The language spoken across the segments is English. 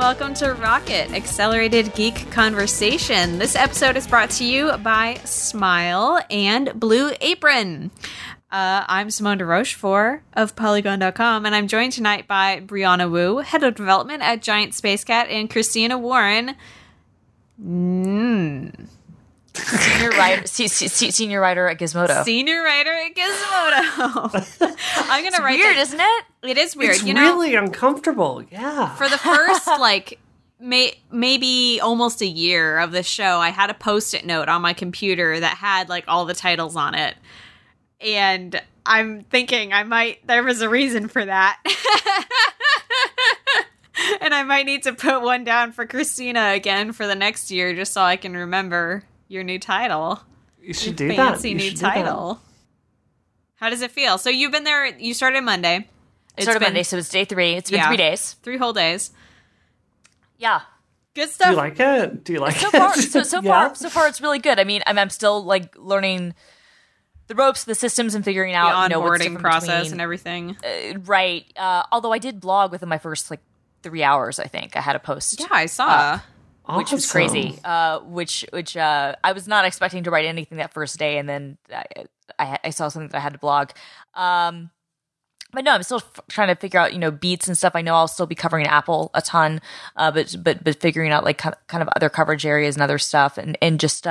welcome to Rocket, Accelerated Geek Conversation. This episode is brought to you by Smile and Blue Apron. I'm Simone de Rochefort of Polygon.com, and I'm joined tonight by Brianna Wu, Head of Development at Giant Space Cat, and Christina Warren. Senior writer at Gizmodo. Senior writer at Gizmodo. I'm gonna write. Weird, isn't it? It is weird. It's really uncomfortable. Yeah. For the first maybe almost a year of this show, I had a Post-it note on my computer that had all the titles on it, and I'm thinking there was a reason for that. And I might need to put one down for Christina again for the next year, just so I can remember your new title. You should do that. Fancy new title. How does it feel? So you've been there. You started Monday. I started Monday, so it's day 3. It's been 3 days. 3 whole days. Yeah. Good stuff. Do you like it? So far, it's really good. I mean, I'm still learning the ropes, the systems, and figuring out the onboarding process and everything. Right. Although I did blog within my first 3 hours, I think I had a post. Yeah, I saw, which was crazy. Which I was not expecting to write anything that first day, and then I saw something that I had to blog. But no, I'm still trying to figure out beats and stuff. I know I'll still be covering Apple a ton, but figuring out kind of other coverage areas and other stuff, and just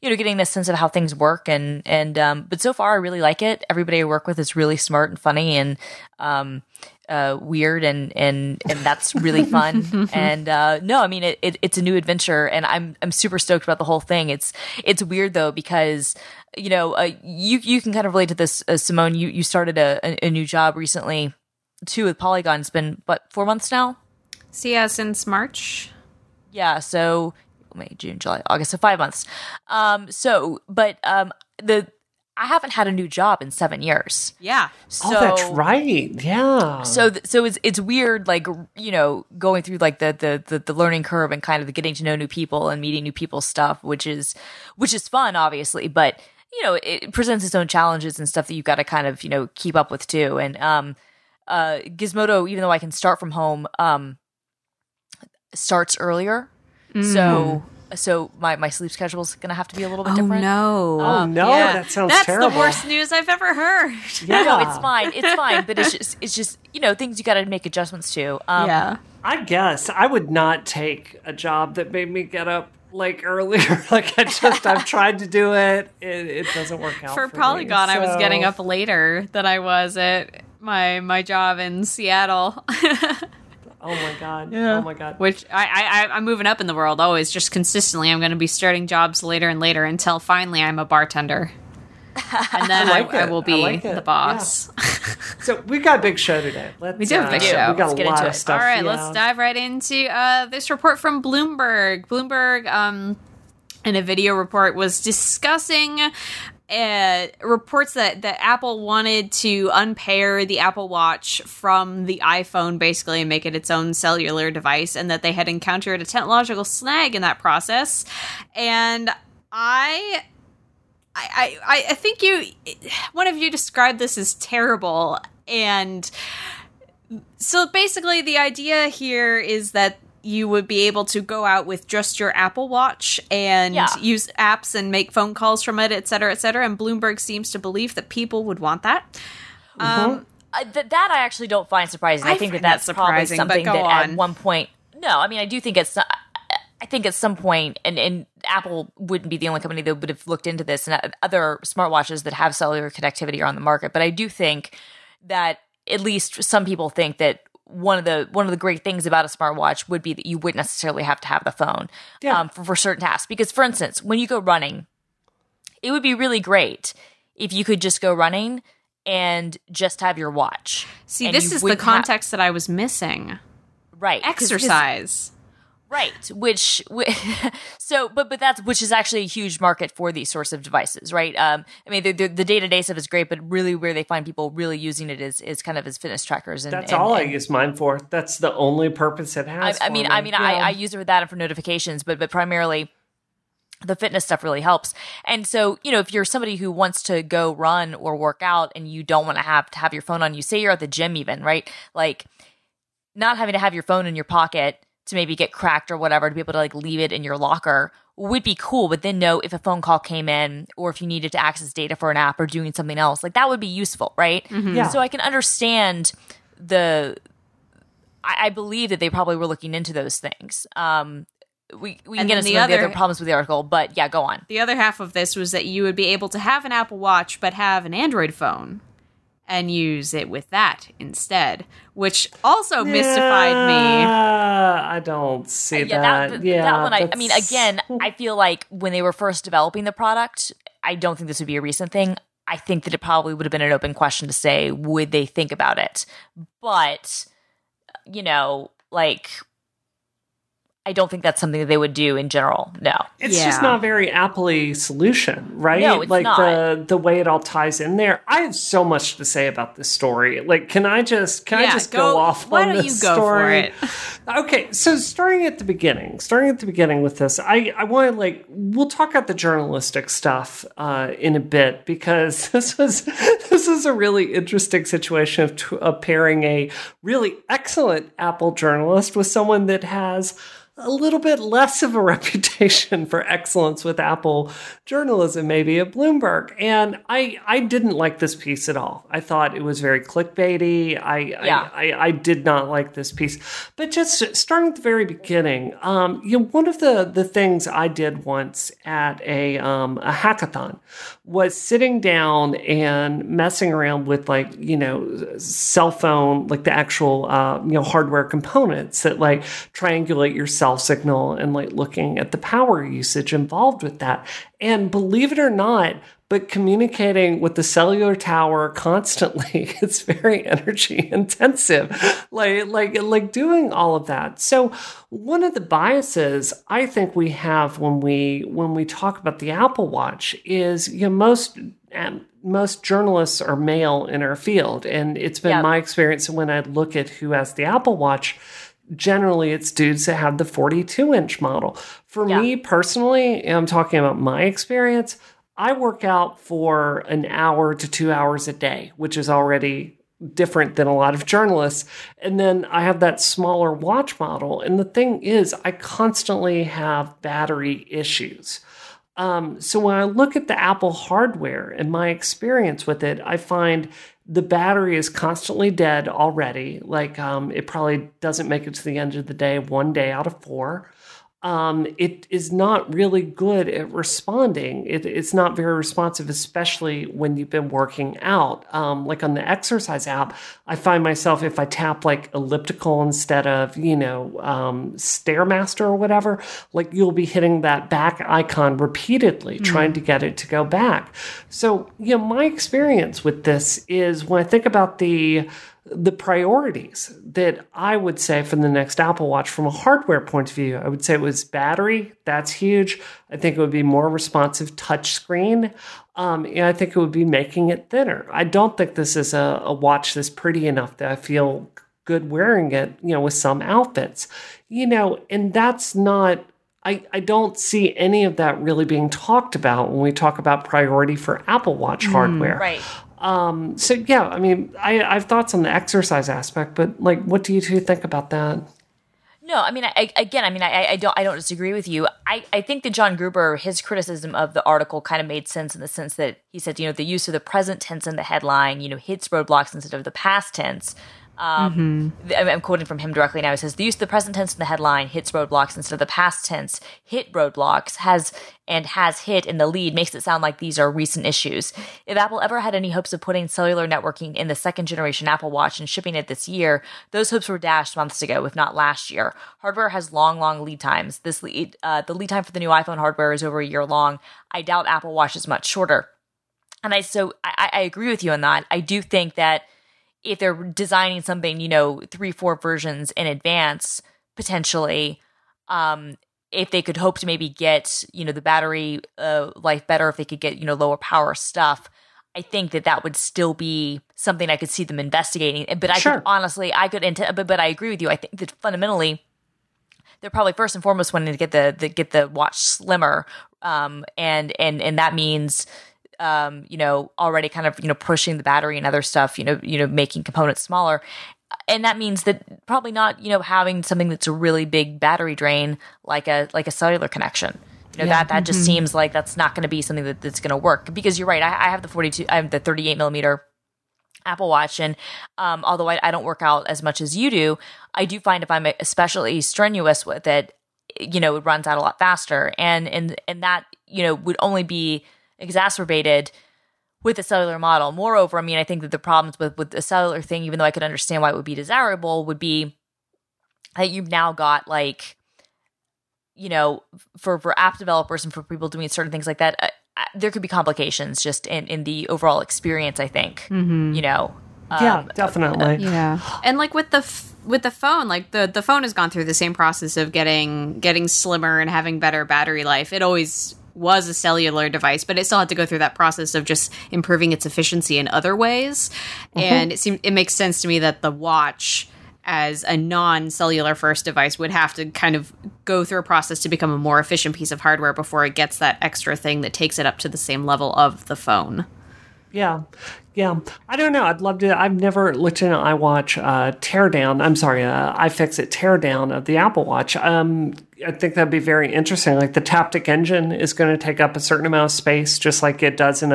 getting this sense of how things work, and but so far I really like it. Everybody I work with is really smart and funny and weird and that's really fun. And no, I mean it's a new adventure, and I'm super stoked about the whole thing. It's weird though, because you can kind of relate to this, Simone. You started a new job recently too with Polygon. It's been 4 months now. Since March. Yeah, so May, June, July, August, so 5 months. I haven't had a new job in 7 years. Yeah. So, that's right. Yeah. So it's weird, going through the learning curve and kind of the getting to know new people and meeting new people stuff, which is fun, obviously, but it presents its own challenges and stuff that you've got to kind of keep up with too. And Gizmodo, even though I can start from home, starts earlier. Mm. So my sleep schedule is going to have to be a little bit different. Oh, no. Yeah. That sounds terrible. That's the worst news I've ever heard. Yeah. No, it's fine. It's fine. But it's just things you got to make adjustments to. Yeah. I guess I would not take a job that made me get up earlier. I've tried to do it. It doesn't work out for Polygon, me, so. I was getting up later than I was at my job in Seattle. Oh my God. Yeah. Oh my God. Which I'm moving up in the world always, just consistently. I'm going to be starting jobs later and later until finally I'm a bartender. And then I will be the boss. Yeah. So we've got a big show today. We do have a big show. We've got a lot of stuff. All right, let's dive right into this report from Bloomberg. Bloomberg, in a video report, was discussing reports that Apple wanted to unpair the Apple Watch from the iPhone, basically, and make it its own cellular device, and that they had encountered a technological snag in that process. And I think one of you described this as terrible. And so basically the idea here is that you would be able to go out with just your Apple Watch and use apps and make phone calls from it, et cetera, et cetera. And Bloomberg seems to believe that people would want that. Mm-hmm. That I actually don't find surprising. I think that's probably something that at one point. No, I mean, I do think it's. I think at some point, and Apple wouldn't be the only company that would have looked into this, and other smartwatches that have cellular connectivity are on the market. But I do think that at least some people think that one of the great things about a smartwatch would be that you wouldn't necessarily have to have the phone for certain tasks. Because, for instance, when you go running, it would be really great if you could just go running and just have your watch. See, this is the context that I was missing. Right. Exercise. Right. Which is actually a huge market for these sorts of devices, right? I mean, the day-to-day stuff is great, but really where they find people really using it is kind of as fitness trackers. And that's all I use mine for. That's the only purpose it has. I use it for that and for notifications, but primarily the fitness stuff really helps. And so, if you're somebody who wants to go run or work out and you don't want to have your phone on you, say you're at the gym even, right? Not having to have your phone in your pocket to maybe get cracked or whatever, to be able to like leave it in your locker would be cool, but then know if a phone call came in or if you needed to access data for an app or doing something else, like that would be useful, right? Mm-hmm. Yeah. So I can understand I believe that they probably were looking into those things. We can get into some of the other problems with the article, but yeah, go on. The other half of this was that you would be able to have an Apple Watch but have an Android phone and use it with that instead, which also mystified me. I don't see that. Again, I feel like when they were first developing the product, I don't think this would be a recent thing. I think that it probably would have been an open question to say, would they think about it? But, you know, like, I don't think that's something that they would do in general. No. It's just not a very Apple-y solution, right? No, it's like not. The way it all ties in there. I have so much to say about this story. Like, can I just go off on this story? Okay, so starting at the beginning with this, I want to we'll talk about the journalistic stuff in a bit, because this is a really interesting situation of pairing a really excellent Apple journalist with someone that has a little bit less of a reputation for excellence with Apple journalism, maybe at Bloomberg. And I didn't like this piece at all. I thought it was very clickbaity. I did not like this piece. But just starting at the very beginning, one of the things I did once at a hackathon was sitting down and messing around with cell phone, the actual hardware components that triangulate your cell signal and looking at the power usage involved with that. And believe it or not, but communicating with the cellular tower constantly, it's very energy intensive, doing all of that. So one of the biases I think we have when we talk about the Apple Watch is, most journalists are male in our field. And it's been my experience when I look at who has the Apple Watch, generally it's dudes that have the 42-inch model. For me personally, and I'm talking about my experience, I work out for an hour to 2 hours a day, which is already different than a lot of journalists. And then I have that smaller watch model. And the thing is, I constantly have battery issues. So when I look at the Apple hardware and my experience with it, I find the battery is constantly dead already. It probably doesn't make it to the end of the day, one day out of four. It is not really good at responding. It's not very responsive, especially when you've been working out. On the exercise app, I find myself, if I tap elliptical instead of, Stairmaster or whatever, you'll be hitting that back icon repeatedly, trying to get it to go back. So, my experience with this is when I think about the priorities that I would say for the next Apple Watch from a hardware point of view, I would say it was battery. That's huge. I think it would be more responsive touchscreen. And I think it would be making it thinner. I don't think this is a watch that's pretty enough that I feel good wearing it, with some outfits, and that's not, I don't see any of that really being talked about when we talk about priority for Apple Watch hardware. Right. I have thoughts on the exercise aspect, but what do you two think about that? No, I don't disagree with you. I think that John Gruber, his criticism of the article kind of made sense in the sense that he said, the use of the present tense in the headline, hits roadblocks instead of the past tense. I'm quoting from him directly now. He says, the use of the present tense in the headline hits roadblocks instead of the past tense hit roadblocks has hit in the lead makes it sound like these are recent issues. If Apple ever had any hopes of putting cellular networking in the second generation Apple Watch and shipping it this year, those hopes were dashed months ago, if not last year. Hardware has long lead times. The lead time for the new iPhone hardware is over a year long. I doubt Apple Watch is much shorter. And I agree with you on that. I do think that if they're designing something, 3-4 versions in advance, potentially, if they could hope to maybe get, the battery life better, if they could get, lower power stuff, I think that would still be something I could see them investigating. But I agree with you. I think that fundamentally, they're probably first and foremost wanting to get the watch slimmer, and that means, already kind of, pushing the battery and other stuff, making components smaller. And that means that probably not, you know, having something that's a really big battery drain, like a cellular connection. You know, that just seems like that's not going to be something that's going to work, because you're right. I have the 38 millimeter Apple Watch, and although I don't work out as much as you do, I do find if I'm especially strenuous with it, you know, it runs out a lot faster, and that, you know, would only be exacerbated with the cellular model. Moreover, I mean, I think that the problems with the cellular thing, even though I could understand why it would be desirable, would be that you've now got, like, you know, for app developers and for people doing certain things like that, there could be complications just in the overall experience, I think, you know. Yeah, definitely. Yeah. And like with the phone, like the phone has gone through the same process of getting slimmer and having better battery life. It always was a cellular device, but it still had to go through that process of just improving its efficiency in other ways. Mm-hmm. And it makes sense to me that the watch, as a non-cellular first device, would have to kind of go through a process to become a more efficient piece of hardware before it gets that extra thing that takes it up to the same level of the phone. Yeah. Yeah. I don't know. I'd love to. I've never looked at an iWatch teardown. I'm sorry, iFixit teardown of the Apple Watch. I think that'd be very interesting. Like, the Taptic Engine is going to take up a certain amount of space, just like it does in a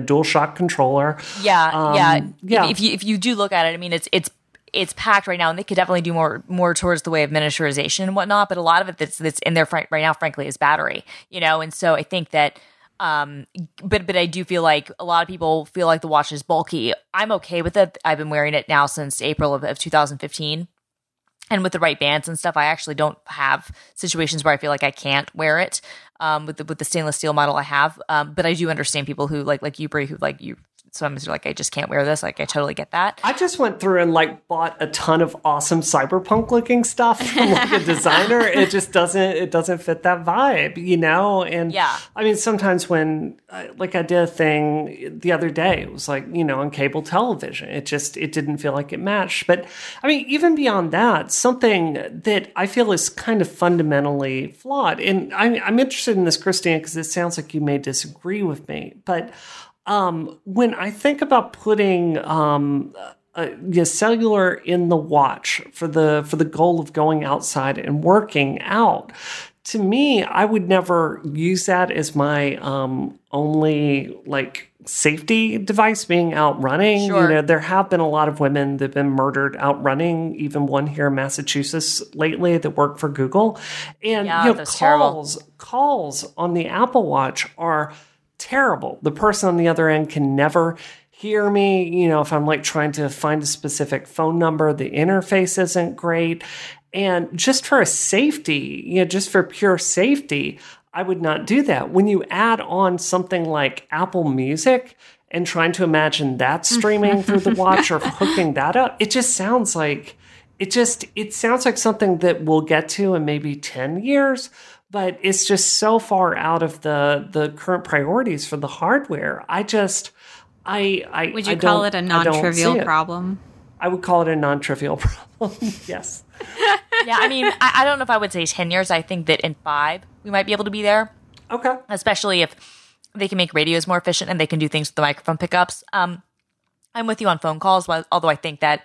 DualShock controller. Yeah. Yeah. If you do look at it, I mean, it's packed right now, and they could definitely do more towards the way of miniaturization and whatnot. But a lot of it that's in there right now, frankly, is battery. You know, and so I think that. But I do feel like a lot of people feel like the watch is bulky. I'm okay with it. I've been wearing it now since April of 2015. And with the right bands and stuff, I actually don't have situations where I feel like I can't wear it with the stainless steel model I have. But I do understand people who, like you, Brie, who, like, you sometimes are like, I just can't wear this. Like, I totally get that. I just went through and, like, bought a ton of awesome cyberpunk looking stuff from, like, a designer. It just doesn't fit that vibe, you know? And yeah. I mean, sometimes when, like, I did a thing the other day, it was like, you know, on cable television, it didn't feel like it matched. But I mean, even beyond that, something that I feel is kind of fundamentally flawed. And I'm interested in this, Christina, because it sounds like you may disagree with me. But when I think about putting cellular in the watch for the goal of going outside and working out, to me, I would never use that as my only, like, safety device being out running. Sure. You know, there have been a lot of women that have been murdered out running, even one here in Massachusetts lately that worked for Google. And yeah, you know, calls on the Apple Watch are terrible. The person on the other end can never hear me. You know, if I'm, like, trying to find a specific phone number, the interface isn't great. And just for pure safety, I would not do that. When you add on something like Apple Music and trying to imagine that streaming through the watch or hooking that up, it just sounds like something that we'll get to in maybe 10 years. But it's just so far out of the current priorities for the hardware. Would you call it a non-trivial problem? I would call it a non-trivial problem. Yes. Yeah, I mean, I don't know if I would say 10 years. I think that in 5, we might be able to be there. Okay. Especially if they can make radios more efficient and they can do things with the microphone pickups. I'm with you on phone calls, although I think that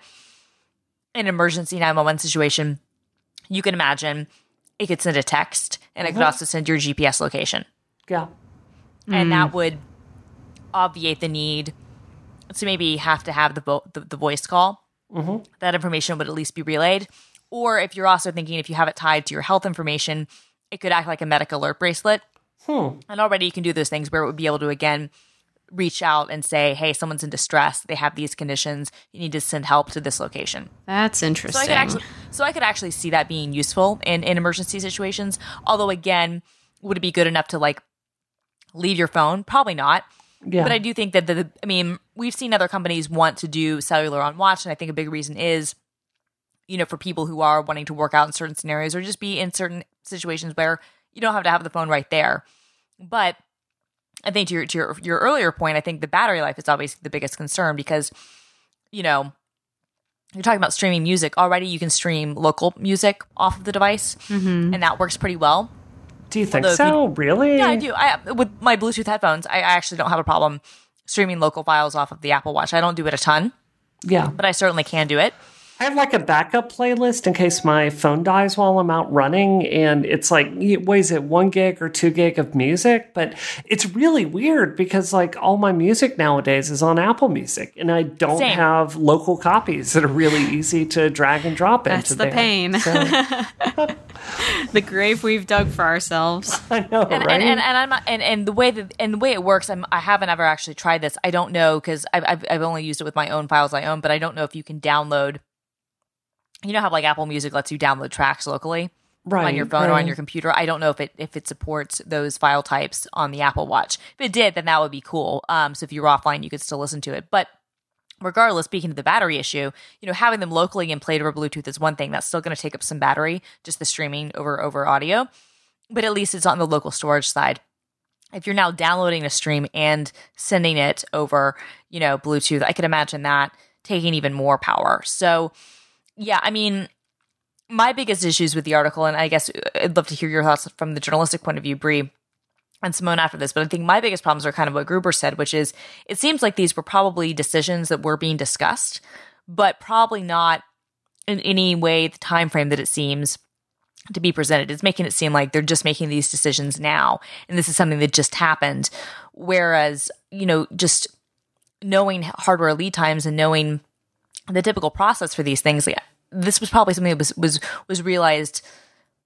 in an emergency 911 situation, you can imagine it could send a text, and it could also send your GPS location. Yeah. And that would obviate the need to maybe have to have the voice call. Mm-hmm. That information would at least be relayed. Or if you're also thinking, if you have it tied to your health information, it could act like a medic alert bracelet. And already you can do those things where it would be able to, again, reach out and say, hey, someone's in distress. They have these conditions. You need to send help to this location. That's interesting. So I could actually see that being useful in emergency situations. Although, again, would it be good enough to, like, leave your phone? Probably not. Yeah. But I do think that, we've seen other companies want to do cellular on watch. And I think a big reason is, you know, for people who are wanting to work out in certain scenarios or just be in certain situations where you don't have to have the phone right there. But I think to your earlier point, I think the battery life is obviously the biggest concern because, you know, you're talking about streaming music. Already you can stream local music off of the device, and that works pretty well. Do you think so? Really? Yeah, I do. With my Bluetooth headphones, I actually don't have a problem streaming local files off of the Apple Watch. I don't do it a ton, but I certainly can do it. I have like a backup playlist in case my phone dies while I'm out running. And it's like, what is it, 1 gig or 2 gig of music? But it's really weird because like all my music nowadays is on Apple Music and I don't have local copies that are really easy to drag and drop into there. That's the pain. The grave we've dug for ourselves. I know, right? And the way it works, I haven't ever actually tried this. I don't know because I've only used it with my own files I own, but I don't know if you can download. You know how like Apple Music lets you download tracks locally on your phone or on your computer? I don't know if it supports those file types on the Apple Watch. If it did, then that would be cool. So if you were offline, you could still listen to it. But regardless, speaking of the battery issue, you know, having them locally and played over Bluetooth is one thing. That's still going to take up some battery, just the streaming over audio. But at least it's on the local storage side. If you're now downloading a stream and sending it over, you know, Bluetooth, I could imagine that taking even more power. So yeah, I mean, my biggest issues with the article, and I guess I'd love to hear your thoughts from the journalistic point of view, Brie and Simone, after this, but I think my biggest problems are kind of what Gruber said, which is it seems like these were probably decisions that were being discussed, but probably not in any way the time frame that it seems to be presented. It's making it seem like they're just making these decisions now, and this is something that just happened, whereas, you know, just knowing hardware lead times and knowing the typical process for these things, like, this was probably something that was realized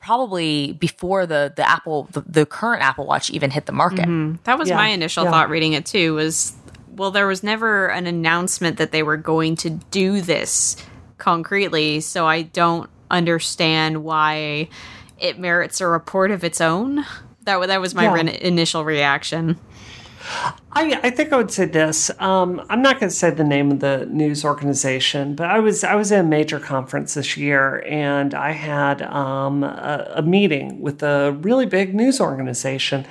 probably before the current Apple Watch even hit the market. Mm-hmm. That was my initial thought reading it too, was, well, there was never an announcement that they were going to do this concretely, so I don't understand why it merits a report of its own. That was my initial reaction. I think I would say this. I'm not going to say the name of the news organization, but I was at a major conference this year, and I had a meeting with a really big news organization.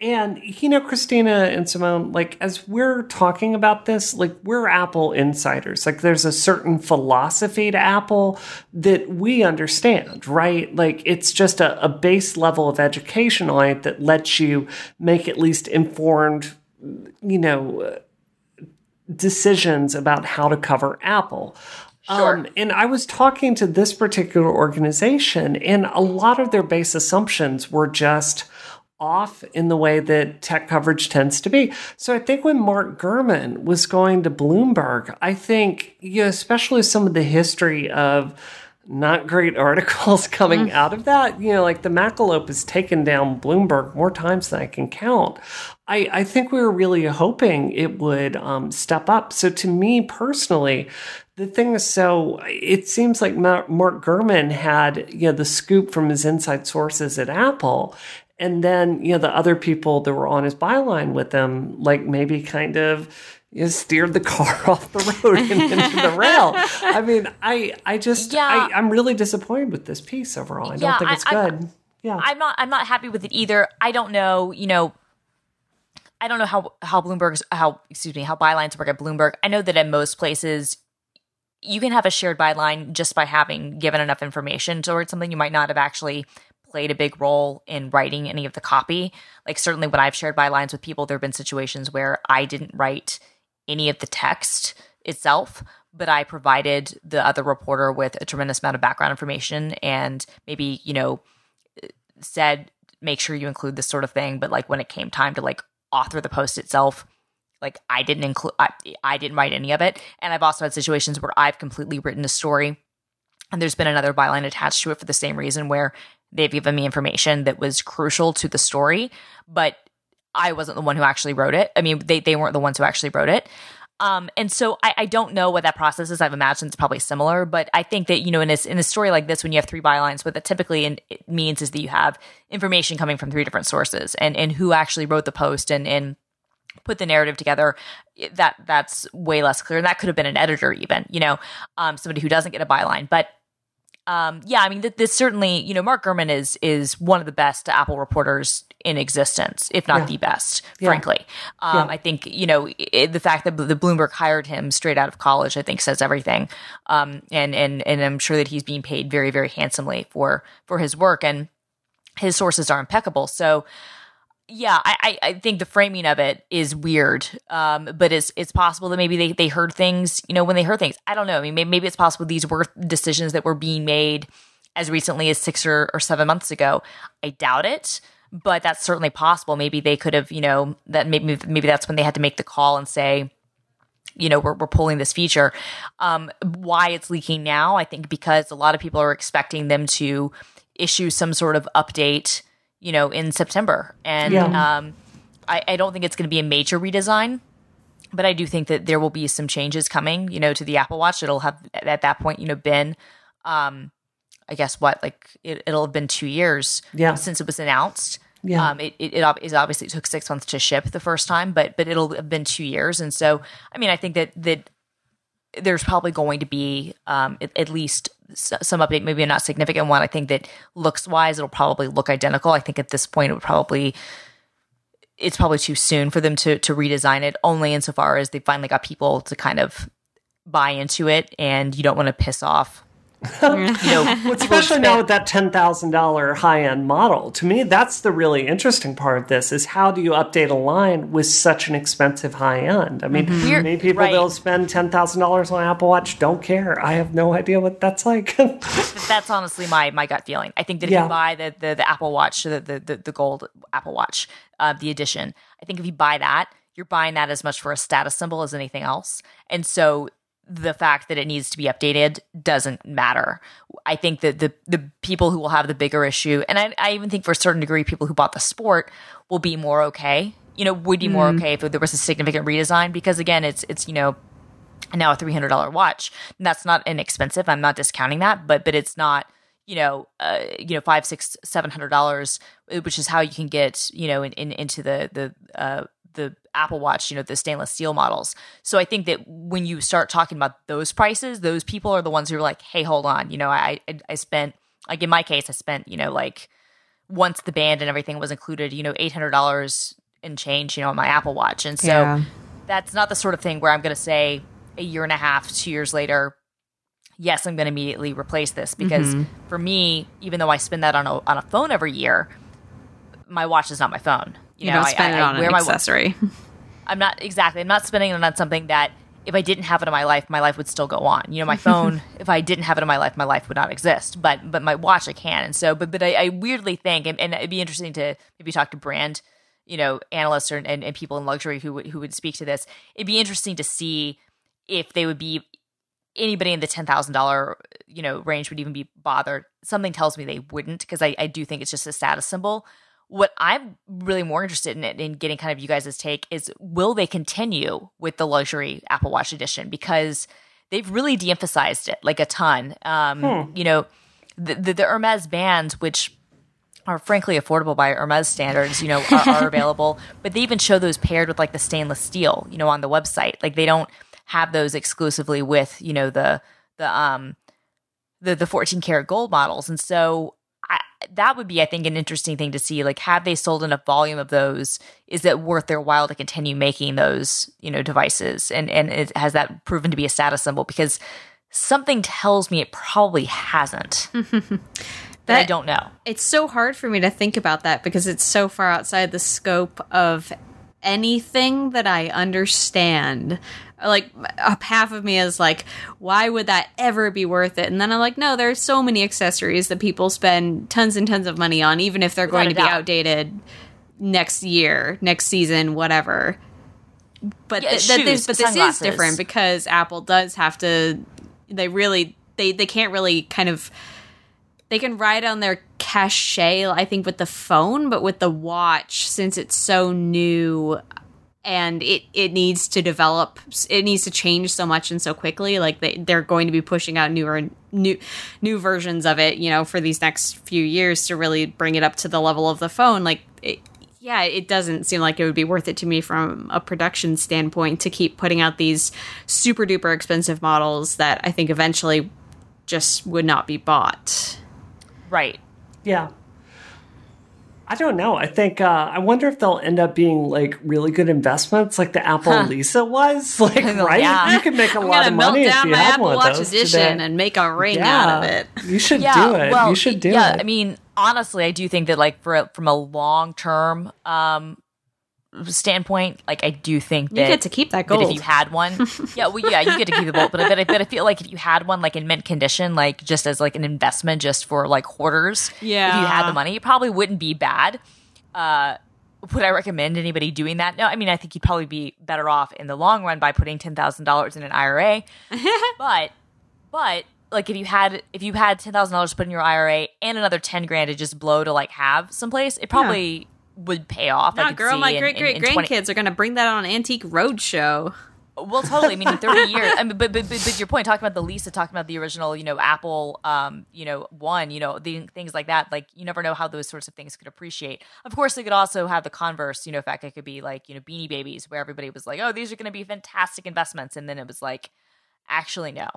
And, you know, Christina and Simone, like, as we're talking about this, like, we're Apple insiders. Like, there's a certain philosophy to Apple that we understand, right? Like, it's just a base level of education on it that lets you make at least informed, you know, decisions about how to cover Apple. Sure. And I was talking to this particular organization, and a lot of their base assumptions were just off in the way that tech coverage tends to be. So I think when Mark Gurman was going to Bloomberg, I think, you know, especially some of the history of not great articles coming out of that, you know, like the Macaulay has taken down Bloomberg more times than I can count. I think we were really hoping it would step up. So to me personally, the thing is, so it seems like Mark Gurman had, you know, the scoop from his inside sources at Apple. And then, you know, the other people that were on his byline with him, like maybe kind of, you know, steered the car off the road and into the rail. I mean, I'm really disappointed with this piece overall. I don't think it's good. I'm not happy with it either. I don't know, you know, I don't know how bylines work at Bloomberg. I know that at most places you can have a shared byline just by having given enough information towards something you might not have actually played a big role in writing any of the copy. Like certainly when I've shared bylines with people, there have been situations where I didn't write any of the text itself, but I provided the other reporter with a tremendous amount of background information and maybe, you know, said, make sure you include this sort of thing. But like when it came time to like author the post itself, like I didn't write any of it. And I've also had situations where I've completely written a story and there's been another byline attached to it for the same reason, where they've given me information that was crucial to the story, but I wasn't the one who actually wrote it. I mean, they weren't the ones who actually wrote it. And so I don't know what that process is. I've imagined it's probably similar, but I think that, you know, in a story like this, when you have three bylines, what that typically it means is that you have information coming from three different sources and who actually wrote the post and put the narrative together. That's way less clear. And that could have been an editor even, you know, somebody who doesn't get a byline, but yeah, I mean, this certainly, you know, Mark Gurman is one of the best Apple reporters in existence, if not the best, frankly. I think, you know, the fact that the Bloomberg hired him straight out of college, I think says everything. And I'm sure that he's being paid very, very handsomely for his work, and his sources are impeccable. So, Yeah, I think the framing of it is weird, but it's possible that maybe they heard things, you know, when they heard things. I don't know. I mean, maybe it's possible these were decisions that were being made as recently as 6 or 7 months ago. I doubt it, but that's certainly possible. Maybe they could have, you know, that maybe that's when they had to make the call and say, you know, we're pulling this feature. Why it's leaking now, I think because a lot of people are expecting them to issue some sort of update, you know, in September. And I don't think it's going to be a major redesign, but I do think that there will be some changes coming, you know, to the Apple Watch. It'll have at that point, you know, been, I guess what, like it'll have been 2 years since it was announced. Yeah. It obviously took 6 months to ship the first time, but it'll have been 2 years. And so, I mean, I think that there's probably going to be at least some update, maybe a not significant one. I think that looks-wise, it'll probably look identical. I think at this point, it's probably too soon for them to redesign it, only insofar as they finally got people to kind of buy into it, and you don't want to piss off. Well, especially now with that $10,000 high-end model. To me, that's the really interesting part of this, is how do you update a line with such an expensive high-end? I mean, many people, they'll spend $10,000 on an Apple Watch, don't care. I have no idea what that's like. That's honestly my gut feeling. I think that if you buy the Apple Watch, the gold Apple Watch, the edition, I think if you buy that, you're buying that as much for a status symbol as anything else. And so the fact that it needs to be updated doesn't matter. I think that the people who will have the bigger issue, and I even think for a certain degree, people who bought the Sport will be more okay. You know, would be more okay if there was a significant redesign, because again, it's you know, now a $300 watch. And that's not inexpensive. I'm not discounting that, but it's not, you know, $500, $600, $700, which is how you can get, you know, into the Apple Watch, you know, the stainless steel models. So I think that when you start talking about those prices, those people are the ones who are like, hey, hold on. You know, I spent, like in my case, you know, like once the band and everything was included, you know, $800 and change, you know, on my Apple Watch. And so that's not the sort of thing where I'm going to say a year and a half, 2 years later, yes, I'm going to immediately replace this. Because for me, even though I spend that on a phone every year, my watch is not my phone. You know, spend it on an accessory. I'm not spending it on something that if I didn't have it in my life would still go on. You know, my phone, if I didn't have it in my life would not exist. But my watch, I can. And so, but I weirdly think, and it'd be interesting to maybe talk to brand, you know, analysts or, and people in luxury who would speak to this. It'd be interesting to see if they would be, anybody in the $10,000, you know, range would even be bothered. Something tells me they wouldn't, because I do think it's just a status symbol. What I'm really more interested in getting kind of you guys' take is, will they continue with the luxury Apple Watch edition? Because they've really de-emphasized it like a ton. You know, the Hermes bands, which are frankly affordable by Hermes standards, you know, are available. But they even show those paired with like the stainless steel, you know, on the website. Like they don't have those exclusively with, you know, the 14 karat gold models. And so that would be, I think, an interesting thing to see. Like, have they sold enough volume of those? Is it worth their while to continue making those, you know, devices? And has that proven to be a status symbol? Because something tells me it probably hasn't. But I don't know. It's so hard for me to think about that, because it's so far outside the scope of anything that I understand. Like, half of me is like, why would that ever be worth it? And then I'm like, no, there are so many accessories that people spend tons and tons of money on, even if they're going to be outdated next year, next season, whatever. But, this is different, because Apple does have to, they can't really kind of, they can ride on their cachet, I think, with the phone, but with the watch, since it's so new, and it needs to develop, it needs to change so much and so quickly. Like they're going to be pushing out new versions of it, you know, for these next few years to really bring it up to the level of the phone. Like, it doesn't seem like it would be worth it to me from a production standpoint to keep putting out these super duper expensive models that I think eventually just would not be bought. Right. Yeah. I don't know. I think I wonder if they'll end up being like really good investments, like the Apple Lisa was. Like, right? Yeah. You could make a lot of money if you have one of those. I'm going to melt down my Apple Watch edition today and make a ring out of it. You should do it. Well, you should do it. Yeah, I mean, honestly, I do think that, like, from a long-term standpoint, like, I do think that you get to keep that gold. That if you had one, you get to keep the gold. But I feel like if you had one, like, in mint condition, like, just as like an investment, just for like hoarders, if you had the money, it probably wouldn't be bad. Would I recommend anybody doing that? No, I mean, I think you'd probably be better off in the long run by putting $10,000 in an IRA. But like, if you had $10,000 to put in your IRA and another $10,000 to just blow to like have someplace, it probably would pay off. No, girl, my great-great-grandkids are going to bring that on an antique roadshow. Well, totally. I mean, in 30 years. I mean, but your point, talking about the Lisa, talking about the original, Apple, one, the things like that. Like, you never know how those sorts of things could appreciate. Of course, they could also have the converse, fact. It could be like, Beanie Babies, where everybody was like, oh, these are going to be fantastic investments, and then it was like, actually, no.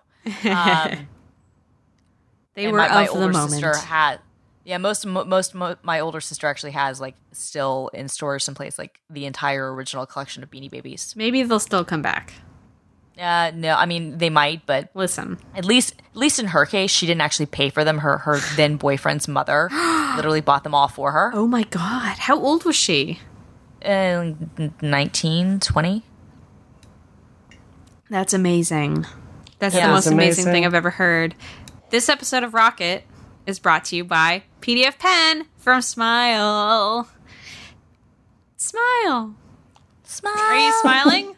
They were my older sister had. Yeah, most my older sister actually has, like, still in storage someplace, like, the entire original collection of Beanie Babies. Maybe they'll still come back. No, I mean, they might, but listen. At least in her case, she didn't actually pay for them. Her then boyfriend's mother literally bought them all for her. Oh my God. How old was she? 19, 20. That's amazing. That's the most amazing thing I've ever heard. This episode of Rocket is brought to you by PDF Pen from Smile. Smile. Smile. Are you smiling?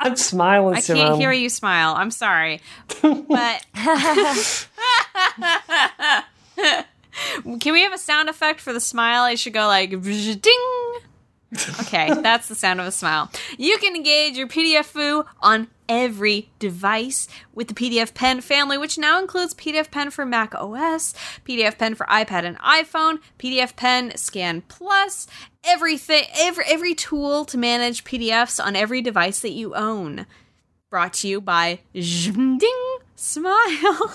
I'm smiling, I can't hear you smile. I'm sorry. But can we have a sound effect for the smile? It should go like ding. Okay, that's the sound of a smile. You can engage your PDF-oo on every device with the PDF Pen family, which now includes PDF Pen for Mac OS, PDF Pen for iPad and iPhone, PDF Pen Scan Plus, everything, every tool to manage PDFs on every device that you own. Brought to you by Ding Smile,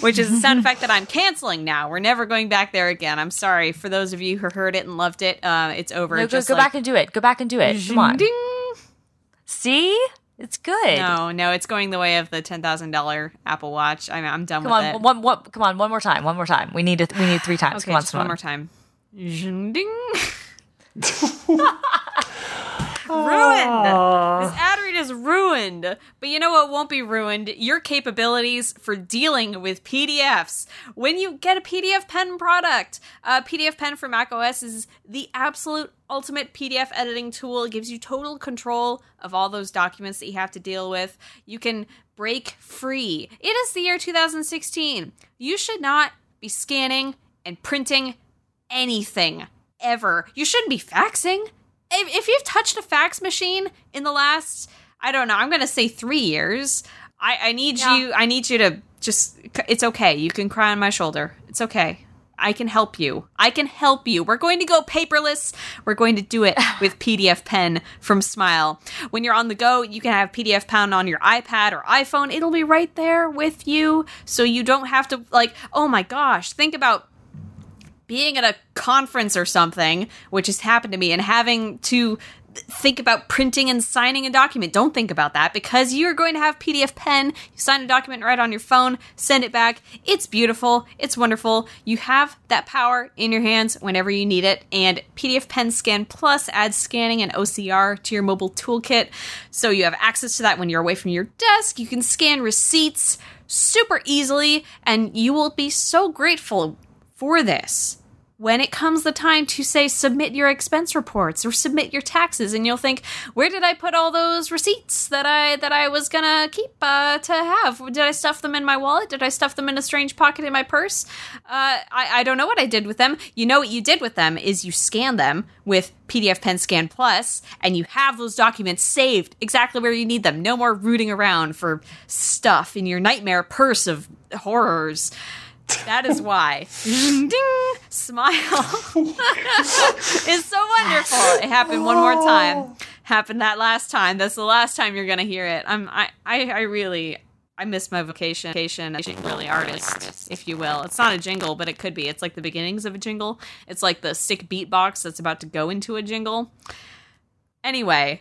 which is a sound effect that I'm canceling now. We're never going back there again. I'm sorry for those of you who heard it and loved it. It's over. No, just go back and do it. Go back and do it. Come on. Ding. See? It's good. No, it's going the way of the $10,000 Apple Watch. I'm done with it. Come on, one more time. One more time. We need three times. Okay, come on, just one more time. Ding. Ruined. This ad read is ruined. But you know what won't be ruined? Your capabilities for dealing with PDFs. When you get a PDF Pen product, PDF Pen for macOS is the absolute ultimate PDF editing tool. It gives you total control of all those documents that you have to deal with. You can break free. It is the year 2016. You should not be scanning and printing anything ever. You shouldn't be faxing. If you've touched a fax machine in the last, I don't know, I'm going to say 3 years, I need you to just, it's okay. You can cry on my shoulder. It's okay. I can help you. We're going to go paperless. We're going to do it with PDF Pen from Smile. When you're on the go, you can have PDF Pen on your iPad or iPhone. It'll be right there with you. So you don't have to, like, oh my gosh, think about being at a conference or something, which has happened to me, and having to think about printing and signing a document. Don't think about that, because you're going to have PDF Pen. You sign a document right on your phone, send it back. It's beautiful. It's wonderful. You have that power in your hands whenever you need it. And PDF Pen Scan Plus adds scanning and OCR to your mobile toolkit. So you have access to that when you're away from your desk. You can scan receipts super easily, and you will be so grateful for this when it comes the time to, say, submit your expense reports or submit your taxes, and you'll think, where did I put all those receipts that I was gonna keep to have? Did I stuff them in my wallet? Did I stuff them in a strange pocket in my purse? I don't know what I did with them. You know what you did with them is you scan them with PDF Pen Scan Plus, and you have those documents saved exactly where you need them. No more rooting around for stuff in your nightmare purse of horrors. That is why Ding Smile is so wonderful. It happened one more time. Happened that last time. That's the last time you're gonna hear it. I really miss my vocation. Really artist, if you will. It's not a jingle, but it could be. It's like the beginnings of a jingle. It's like the sick beatbox that's about to go into a jingle. Anyway,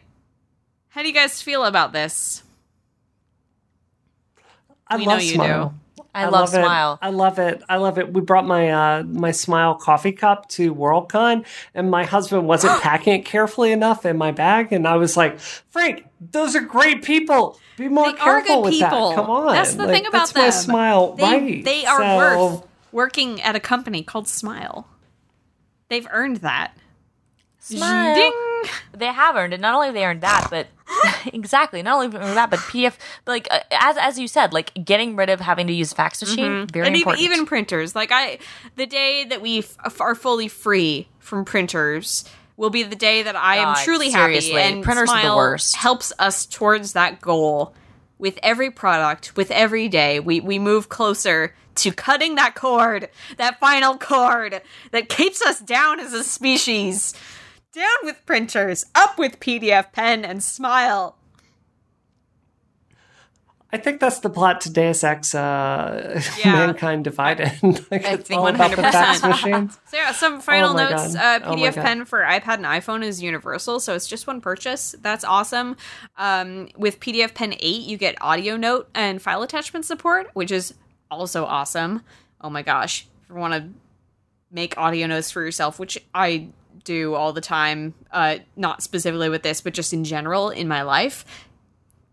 how do you guys feel about this? I love Smile. Do. I love Smile. It. I love it. I love it. We brought my my Smile coffee cup to Worldcon, and my husband wasn't packing it carefully enough in my bag, and I was like, Frank, those are great people. Be more careful with people. That. Come on. That's the thing about them. That's my Smile. They are worth working at a company called Smile. They've earned that. Smile. Ding. They have earned it. Not only have they earned that, but exactly. Not only that, but PDF, like as you said, like getting rid of having to use a fax machine, very important. Even printers. Like the day that we are fully free from printers will be the day that I am truly happy. And printers Smile are the worst. Helps us towards that goal with every product, with every day. We move closer to cutting that cord, that final cord that keeps us down as a species. Down with printers, up with PDF Pen and Smile. I think that's the plot to Deus Ex Mankind Divided. Like I think 100%. So yeah, some final notes. PDF Pen for iPad and iPhone is universal, so it's just one purchase. That's awesome. With PDF Pen 8, you get audio note and file attachment support, which is also awesome. Oh my gosh. If you want to make audio notes for yourself, which I do all the time, not specifically with this, but just in general in my life.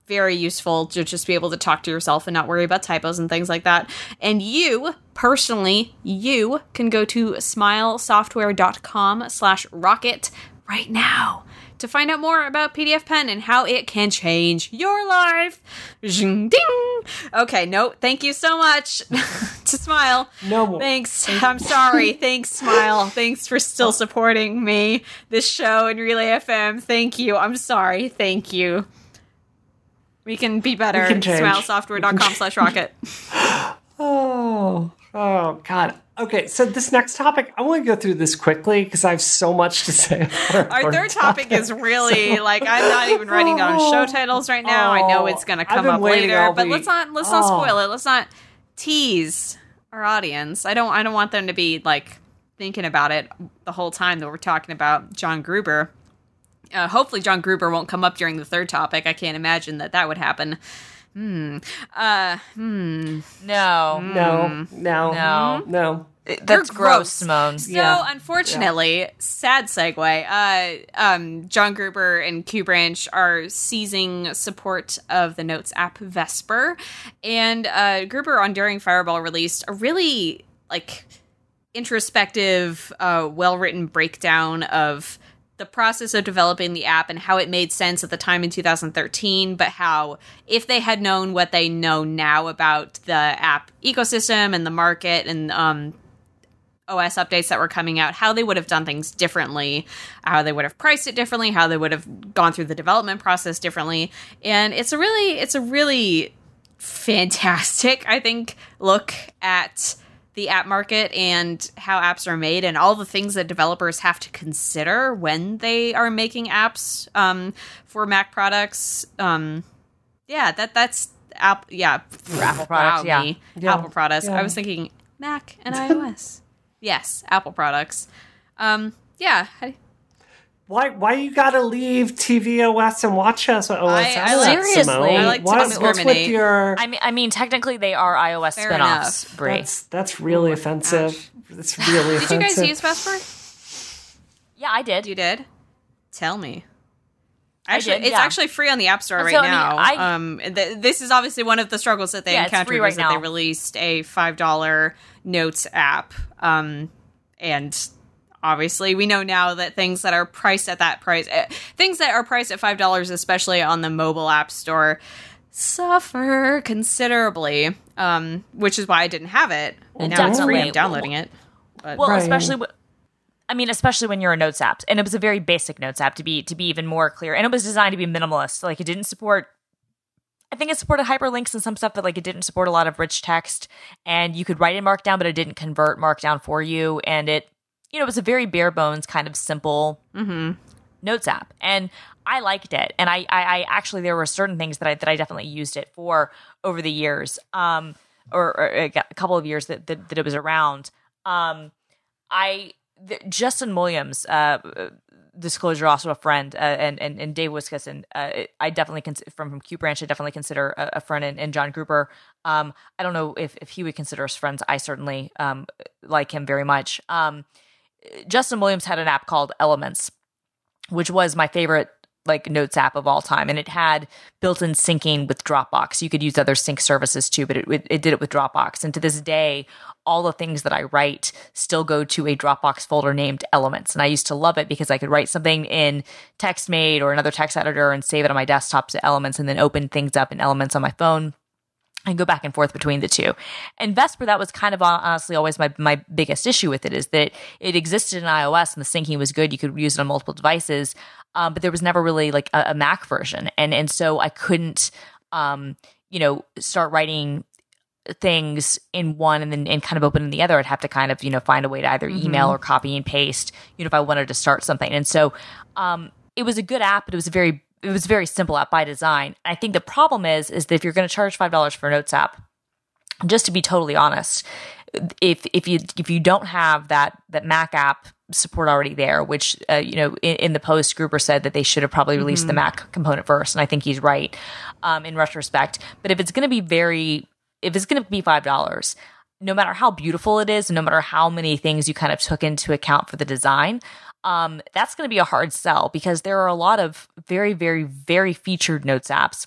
Very useful to just be able to talk to yourself and not worry about typos and things like that. And you, personally, you can go to smilesoftware.com/rocket right now to find out more about PDF Pen and how it can change your life. Ding. Okay, no, thank you so much to Smile. No more. Thanks. I'm sorry. Thanks, Smile. Thanks for still supporting me, this show, and Relay FM. Thank you. I'm sorry. Thank you. We can be better. Smilesoftware.com/rocket. Oh, God. Okay, so this next topic, I want to go through this quickly because I have so much to say. Our third topic is really, I'm not even writing down show titles right now. I know it's going to come up later, but let's not spoil it. Let's not tease our audience. I don't want them to be, thinking about it the whole time that we're talking about John Gruber. Hopefully John Gruber won't come up during the third topic. I can't imagine that would happen. No. That's gross, Simone. So, unfortunately, sad segue, John Gruber and Q Branch are seizing support of the Notes app Vesper. And Gruber on Daring Fireball released a really, introspective, well-written breakdown of the process of developing the app and how it made sense at the time in 2013, but how if they had known what they know now about the app ecosystem and the market and OS updates that were coming out, how they would have done things differently, how they would have priced it differently, how they would have gone through the development process differently. And it's a really fantastic, I think, look at the app market and how apps are made and all the things that developers have to consider when they are making apps for Mac products. That's Apple. Yeah. For Apple products. Wow, yeah. Yeah. Apple products. Yeah. I was thinking Mac and iOS. Yes. Apple products. Yeah. Why you gotta leave tvOS and watch us on OS? Seriously, I like to discriminate. I mean, technically they are iOS spinoffs. That's really offensive. That's really offensive. Did you guys use Vesper? Yeah, I did. You did? Tell me. Actually, I did, it's actually free on the App Store now. This is obviously one of the struggles that they encountered was that they released a $5 Notes app, and obviously, we know now that things that are priced at that price, things that are priced at $5, especially on the mobile app store, suffer considerably, which is why I didn't have it. And now it's free. I'm downloading it. But. Well, especially when you're a Notes app. And it was a very basic Notes app, to be even more clear. And it was designed to be minimalist. It didn't support... I think it supported hyperlinks and some stuff, but it didn't support a lot of rich text. And you could write in Markdown, but it didn't convert Markdown for you. And it... it was a very bare bones kind of simple Notes app, and I liked it. And I actually there were certain things that I definitely used it for over the years, or a couple of years that it was around. Justin Williams, disclosure, also a friend, and Dave Wiskus, I definitely from Q Branch, I definitely consider a friend, and John Gruber. I don't know if he would consider us friends. I certainly like him very much. Justin Williams had an app called Elements, which was my favorite notes app of all time. And it had built-in syncing with Dropbox. You could use other sync services too, but it did it with Dropbox. And to this day, all the things that I write still go to a Dropbox folder named Elements. And I used to love it because I could write something in TextMate or another text editor and save it on my desktop to Elements and then open things up in Elements on my phone and go back and forth between the two. And Vesper, that was kind of honestly always my biggest issue with it, is that it existed in iOS and the syncing was good. You could use it on multiple devices, but there was never really a Mac version. And so I couldn't, start writing things in one and then kind of open in the other. I'd have to kind of, find a way to either email or copy and paste, if I wanted to start something. And so it was a good app, but it was a very simple app by design. I think the problem is that if you're going to charge $5 for a notes app, just to be totally honest, if you don't have that Mac app support already there, which in the post Gruber said that they should have probably released the Mac component first, and I think he's right in retrospect. But if it's going to be $5, no matter how beautiful it is, no matter how many things you kind of took into account for the design, that's going to be a hard sell, because there are a lot of very, very, very featured notes apps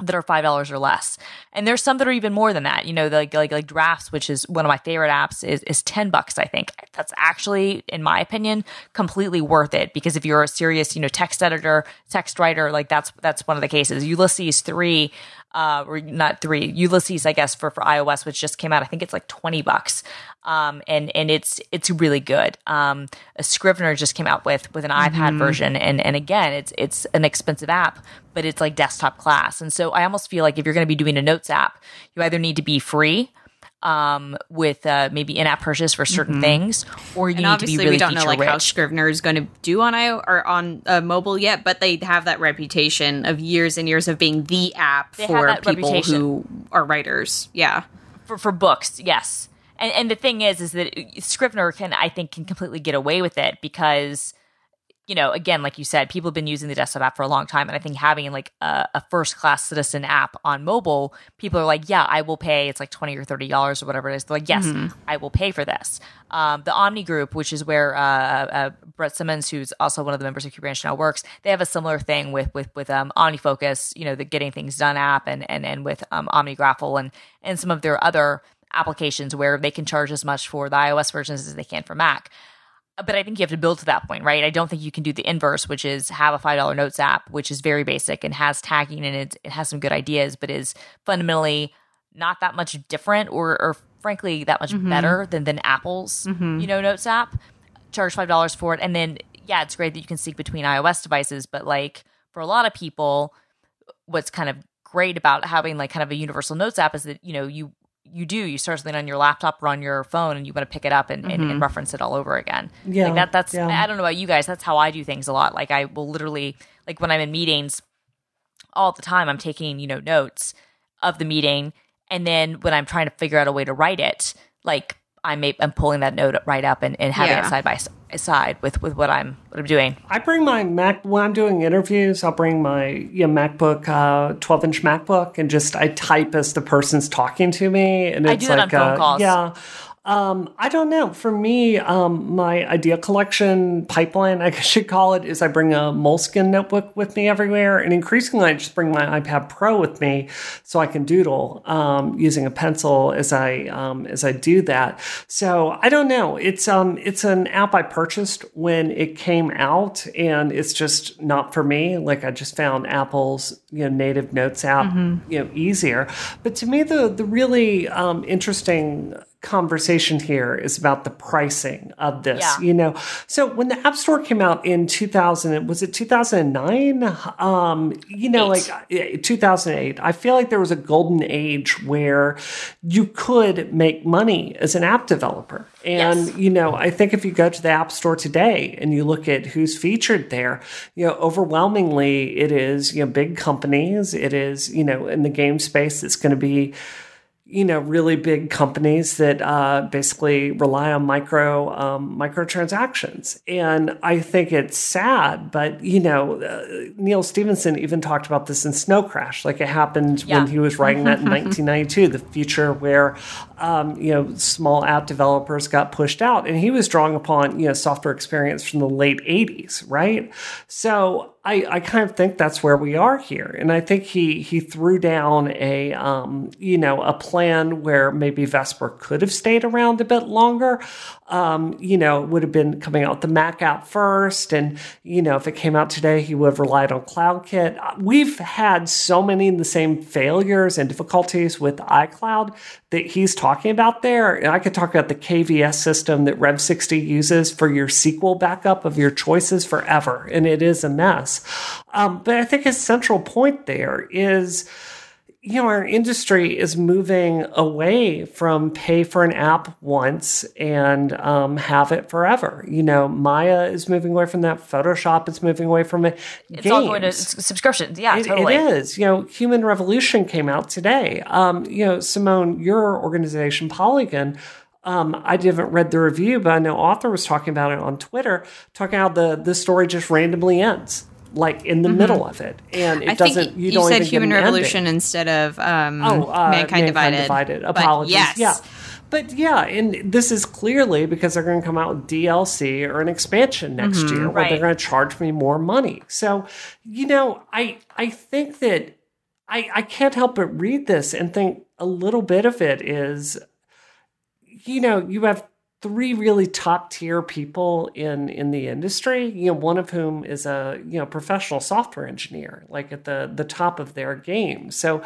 that are $5 or less. And there's some that are even more than that. Like Drafts, which is one of my favorite apps, is $10, I think. That's actually, in my opinion, completely worth it, because if you're a serious, text editor, text writer, that's one of the cases. Ulysses 3, or not 3, Ulysses, I guess, for iOS, which just came out, I think it's like $20. And it's really good. A Scrivener just came out with an iPad version. And again, it's an expensive app, but it's like desktop class. And so I almost feel like if you're going to be doing a notes app, you either need to be free, with maybe in-app purchase for certain things, or you need to be really feature rich. And obviously we don't know how Scrivener is going to do on mobile yet, but they have that reputation of years and years of being the app for people who are writers. Yeah, for books, yes. And the thing is that Scrivener can completely get away with it because, again, like you said, people have been using the desktop app for a long time. And I think having a first-class citizen app on mobile, people are like, yeah, I will pay. It's like $20 or $30 or whatever it is. They're like, yes, I will pay for this. The Omni Group, which is where Brett Simmons, who's also one of the members of Q Branch now works, they have a similar thing with OmniFocus, the Getting Things Done app and with OmniGraffle and some of their other applications where they can charge as much for the iOS versions as they can for Mac. But I think you have to build to that point, right? I don't think you can do the inverse, which is have a $5 notes app, which is very basic and has tagging and it has some good ideas, but is fundamentally not that much different or frankly that much better than Apple's, notes app. Charge $5 for it. And then, yeah, it's great that you can sync between iOS devices, but for a lot of people, what's kind of great about having a universal notes app is that, you start something on your laptop or on your phone and you want to pick it up and reference it all over again. Yeah. I don't know about you guys. That's how I do things a lot. I will literally, when I'm in meetings all the time, I'm taking, notes of the meeting. And then when I'm trying to figure out a way to write it, I'm pulling that note right up and having it side by side with what I'm doing. I bring my Mac when I'm doing interviews. I'll bring my MacBook, 12-inch MacBook, and just I type as the person's talking to me. And I do that on phone calls. Yeah. I don't know. For me, my idea collection pipeline, I should call it, is I bring a Moleskine notebook with me everywhere. And increasingly, I just bring my iPad Pro with me so I can doodle using a pencil as I do that. So I don't know. It's an app I purchased when it came out, and it's just not for me. I just found Apple's native notes app easier. But to me, the really interesting conversation here is about the pricing of this, So when the App Store came out in 2009? 2008. I feel like there was a golden age where you could make money as an app developer. And, I think if you go to the App Store today and you look at who's featured there, overwhelmingly it is, big companies. It is, in the game space, it's going to be you know, really big companies that basically rely on microtransactions. And I think it's sad, but, you know, Neal Stephenson even talked about this in Snow Crash. Like, it happened when he was writing that in 1992, the future where, you know, small app developers got pushed out. And he was drawing upon, you know, software experience from the late 80s, right? So I kind of think that's where we are here. And I think he threw down a, you know, a plan where maybe Vesper could have stayed around a bit longer. You know, it would have been coming out the Mac app first. And, you know, if it came out today, he would have relied on CloudKit. We've had so many of the same failures and difficulties with iCloud that he's talking about there. And I could talk about the KVS system that Rev60 uses for your SQL backup of your choices forever. And it is a mess. But I think his central point there is, you know, our industry is moving away from pay for an app once and have it forever. You know, Maya is moving away from that. Photoshop is moving away from it. It's games. All going to subscriptions. Yeah, totally. It is. You know, Human Revolution came out today. You know, Simone, your organization, Polygon, I haven't read the review, but I know Arthur was talking about it on Twitter, talking how the story just randomly ends. Like in the middle of it, and it doesn't. You don't said even Human Revolution ending. Instead of Mankind Divided. Apologies. Yes. Yeah. But yeah, and this is clearly because they're going to come out with DLC or an expansion next year, where they're going to charge me more money. So, you know, I think that I can't help but read this and think a little bit of it is, you know, you have three really top tier people in the industry, you know, one of whom is a, you know, professional software engineer, like at the top of their game. So,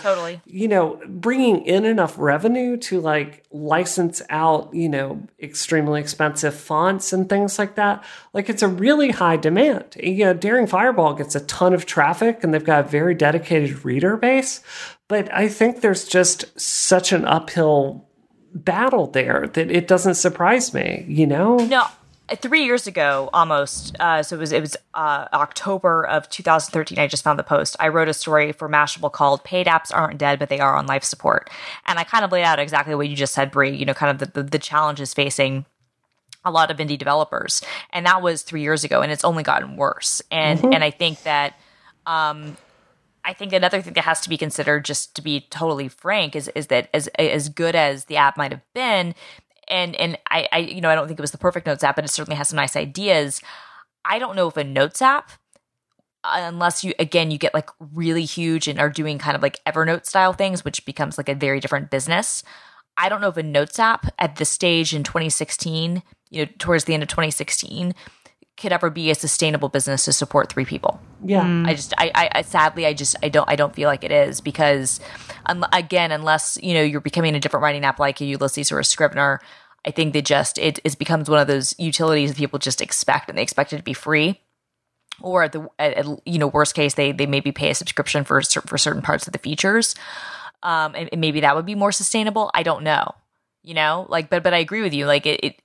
you know, bringing in enough revenue to like license out, you know, extremely expensive fonts and things like that. Like, it's a really high demand. You know, Daring Fireball gets a ton of traffic and they've got a very dedicated reader base. But I think there's just such an uphill battle there that it doesn't surprise me, you know? No, 3 years ago almost, so it was October of 2013, I just found the post. I wrote a story for Mashable called Paid Apps Aren't Dead, But They Are on Life Support. And I kind of laid out exactly what you just said, Brie, you know, kind of the challenges facing a lot of indie developers. And that was 3 years ago, and it's only gotten worse. And and I think that I think another thing that has to be considered, just to be totally frank, is that as good as the app might have been, and I you know, I don't think it was the perfect notes app, but it certainly has some nice ideas. I don't know if a notes app, unless you get like really huge and are doing kind of like Evernote style things, which becomes like a very different business. I don't know if a notes app at this stage in 2016, you know, towards the end of 2016, could ever be a sustainable business to support three people. Yeah. I sadly don't feel like it is, because again, unless, you know, you're becoming a different writing app like a Ulysses or a Scrivener, I think that just, it becomes one of those utilities that people just expect, and they expect it to be free. Or at you know, worst case, they maybe pay a subscription for certain parts of the features. And maybe that would be more sustainable. I don't know, you know, like, but I agree with you. Like it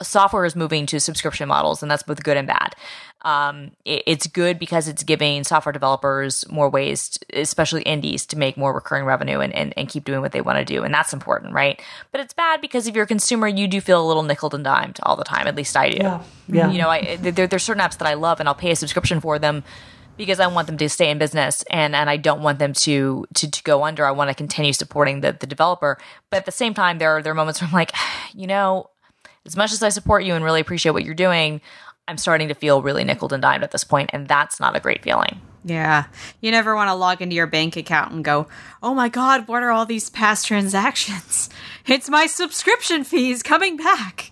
software is moving to subscription models, and that's both good and bad. It's good because it's giving software developers more ways, especially indies, to make more recurring revenue and keep doing what they want to do. And that's important, right? But it's bad because if you're a consumer, you do feel a little nickeled and dimed all the time. At least I do. Yeah. Yeah. You know, there's certain apps that I love, and I'll pay a subscription for them because I want them to stay in business, and I don't want them to go under. I want to continue supporting the developer. But at the same time, there are moments where I'm like, you know, as much as I support you and really appreciate what you're doing, I'm starting to feel really nickeled and dimed at this point, and that's not a great feeling. Yeah. You never want to log into your bank account and go, oh my God, what are all these past transactions? It's my subscription fees coming back.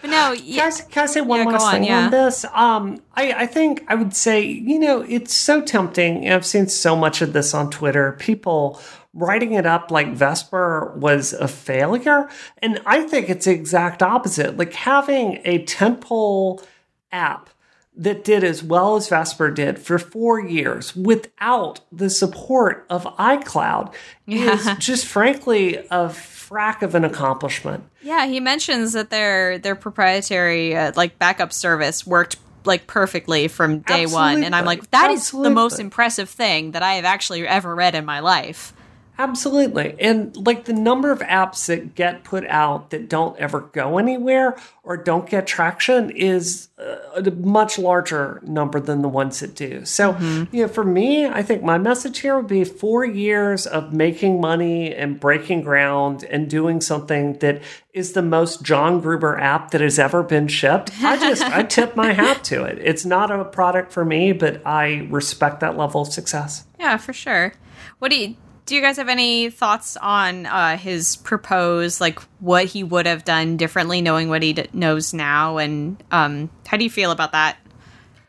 But no, can I say one last thing on this? I think I would say, you know, it's so tempting, and I've seen so much of this on Twitter, people writing it up like Vesper was a failure. And I think it's the exact opposite. Like, having a tentpole app that did as well as Vesper did for 4 years without the support of iCloud is just frankly a frack of an accomplishment. Yeah, he mentions that their proprietary like backup service worked like perfectly from day one. And I'm like, that is the most impressive thing that I have actually ever read in my life. Absolutely. And like the number of apps that get put out that don't ever go anywhere or don't get traction is a much larger number than the ones that do. So, you know, for me, I think my message here would be 4 years of making money and breaking ground and doing something that is the most John Gruber app that has ever been shipped. I tip my hat to it. It's not a product for me, but I respect that level of success. Yeah, for sure. What do you... Do you guys have any thoughts on his propose, like what he would have done differently knowing what he knows now? And how do you feel about that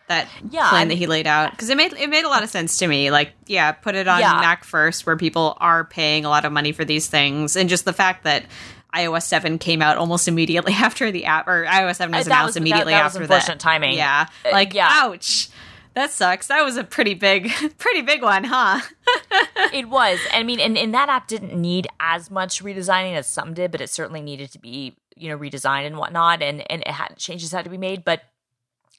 plan that he laid out? Because it made a lot of sense to me. Like, yeah, put it on Mac first where people are paying a lot of money for these things. And just the fact that iOS 7 came out almost immediately after the app, or iOS 7 was announced immediately after that. That was unfortunate timing. Yeah. Like, ouch. That sucks. That was a pretty big one, huh? It was. I mean, and that app didn't need as much redesigning as some did, but it certainly needed to be, you know, redesigned and whatnot, and it had changes had to be made. But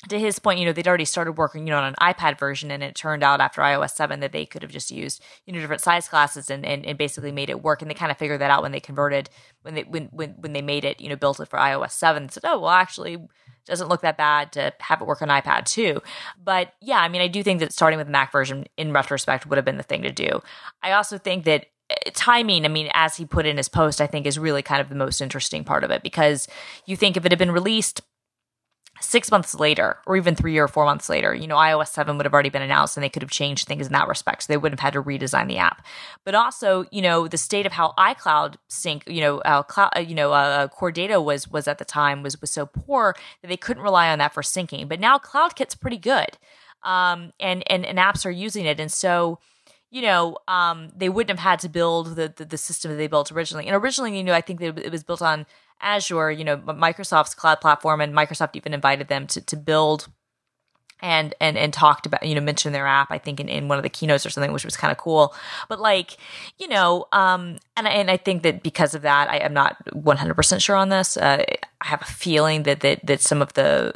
to his point, you know, they'd already started working, you know, on an iPad version, and it turned out after iOS 7 that they could have just used, you know, different size classes and basically made it work. And they kind of figured that out when they converted, when they made it, you know, built it for iOS 7. And said, oh, well, actually, doesn't look that bad to have it work on iPad too. But yeah, I mean, I do think that starting with the Mac version in retrospect would have been the thing to do. I also think that timing, I mean, as he put in his post, I think is really kind of the most interesting part of it, because you think if it had been released 6 months later, or even 3 or 4 months later, you know, iOS 7 would have already been announced and they could have changed things in that respect. So they would have had to redesign the app. But also, you know, the state of how iCloud sync, you know, core data was at the time was so poor that they couldn't rely on that for syncing. But now CloudKit's pretty good, and apps are using it. And so, you know, they wouldn't have had to build the system that they built originally. And originally, you know, I think that it was built on Azure, you know, Microsoft's cloud platform, and Microsoft even invited them to build and talked about, you know, mentioned their app, I think in one of the keynotes or something, which was kind of cool. But like, you know, and I think that because of that, I'm not 100% sure on this. I have a feeling that some of the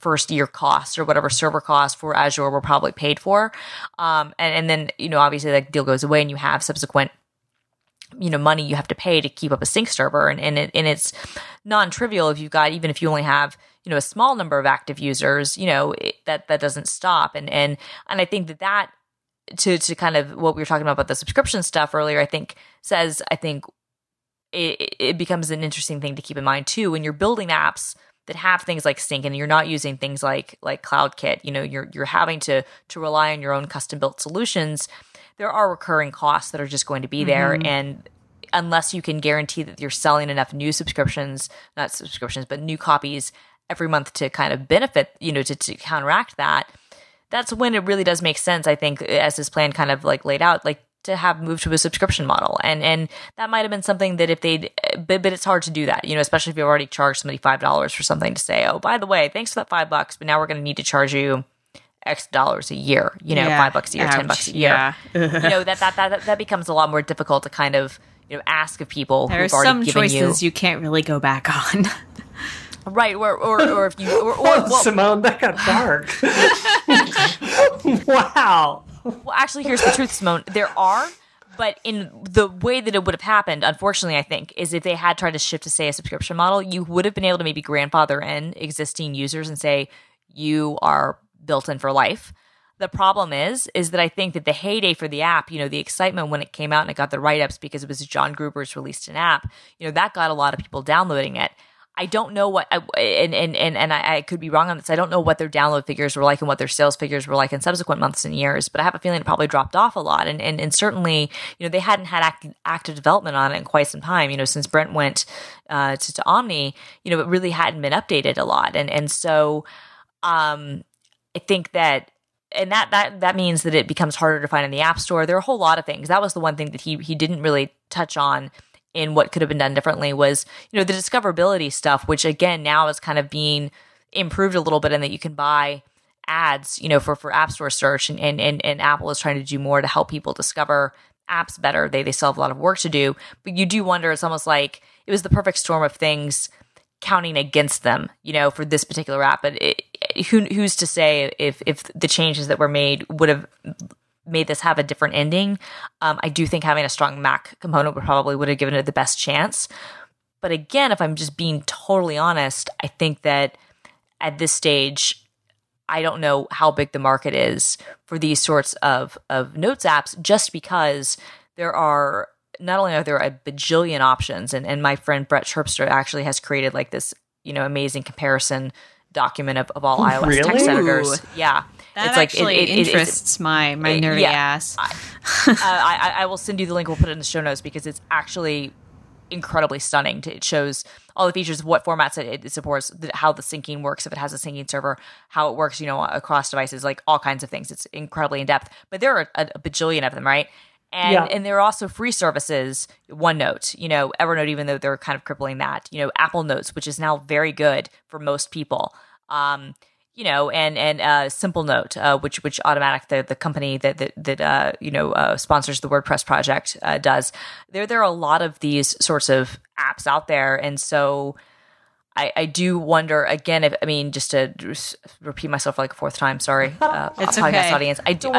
first year costs or whatever server costs for Azure were probably paid for. And then, you know, obviously that deal goes away and you have subsequent, you know, money you have to pay to keep up a sync server. And it's non-trivial if you've got, even if you only have, you know, a small number of active users, you know, that doesn't stop. And I think that to kind of what we were talking about the subscription stuff earlier, I think it becomes an interesting thing to keep in mind too, when you're building apps that have things like sync and you're not using things like CloudKit, you know, you're having to rely on your own custom built solutions. There are recurring costs that are just going to be there. Mm-hmm. And unless you can guarantee that you're selling enough new subscriptions, not subscriptions, but new copies every month to kind of benefit, you know, to counteract that, that's when it really does make sense, I think, as this plan kind of like laid out, like to have moved to a subscription model. And that might've been something that if they'd, but it's hard to do that, you know, especially if you've already charged somebody $5 for something to say, oh, by the way, thanks for that $5, but now we're going to need to charge you X dollars a year, you know, yeah. $5 a year, $10 a year. Yeah. You know, that becomes a lot more difficult to kind of, you know, ask of people who've already given you. There are some choices you can't really go back on. Right, or if you... Well, Simone, that got dark. Wow. Well, actually, here's the truth, Simone. There are, but in the way that it would have happened, unfortunately, I think, is if they had tried to shift to, say, a subscription model, you would have been able to maybe grandfather in existing users and say, you are built in for life. The problem is that I think that the heyday for the app, you know, the excitement when it came out and it got the write-ups because it was John Gruber's released an app, you know, that got a lot of people downloading it. I don't know what, I could be wrong on this. I don't know what their download figures were like and what their sales figures were like in subsequent months and years, but I have a feeling it probably dropped off a lot. And certainly, you know, they hadn't had active development on it in quite some time, you know, since Brent went to Omni, you know, it really hadn't been updated a lot. And so, I think that, and that means that it becomes harder to find in the App Store. There are a whole lot of things. That was the one thing that he didn't really touch on in what could have been done differently was, you know, the discoverability stuff, which again now is kind of being improved a little bit in that you can buy ads, you know, for App Store search, and Apple is trying to do more to help people discover apps better. They still have a lot of work to do, but you do wonder, it's almost like it was the perfect storm of things counting against them, you know, for this particular app. But who's to say if the changes that were made would have made this have a different ending. I do think having a strong Mac component would have given it the best chance. But again, if I'm just being totally honest, I think that at this stage, I don't know how big the market is for these sorts of notes apps, just because there are, not only are there a bajillion options, and my friend Brett Sherpster actually has created like this, you know, amazing comparison document of all iOS text editors. Yeah. That it's actually like, it interests my nerdy ass. I will send you the link. We'll put it in the show notes because it's actually incredibly stunning. It shows all the features, what formats it supports, how the syncing works, if it has a syncing server, how it works, you know, across devices, like all kinds of things. It's incredibly in depth, but there are a bajillion of them, right? And and there are also free services, OneNote, you know, Evernote, even though they're kind of crippling that, you know, Apple Notes, which is now very good for most people, you know, and Simple Note, which Automatic, the company that you know sponsors the WordPress project, does. There are a lot of these sorts of apps out there, and so I do wonder again if, I mean, just to repeat myself like a fourth time, sorry, it's podcast okay. Audience. I do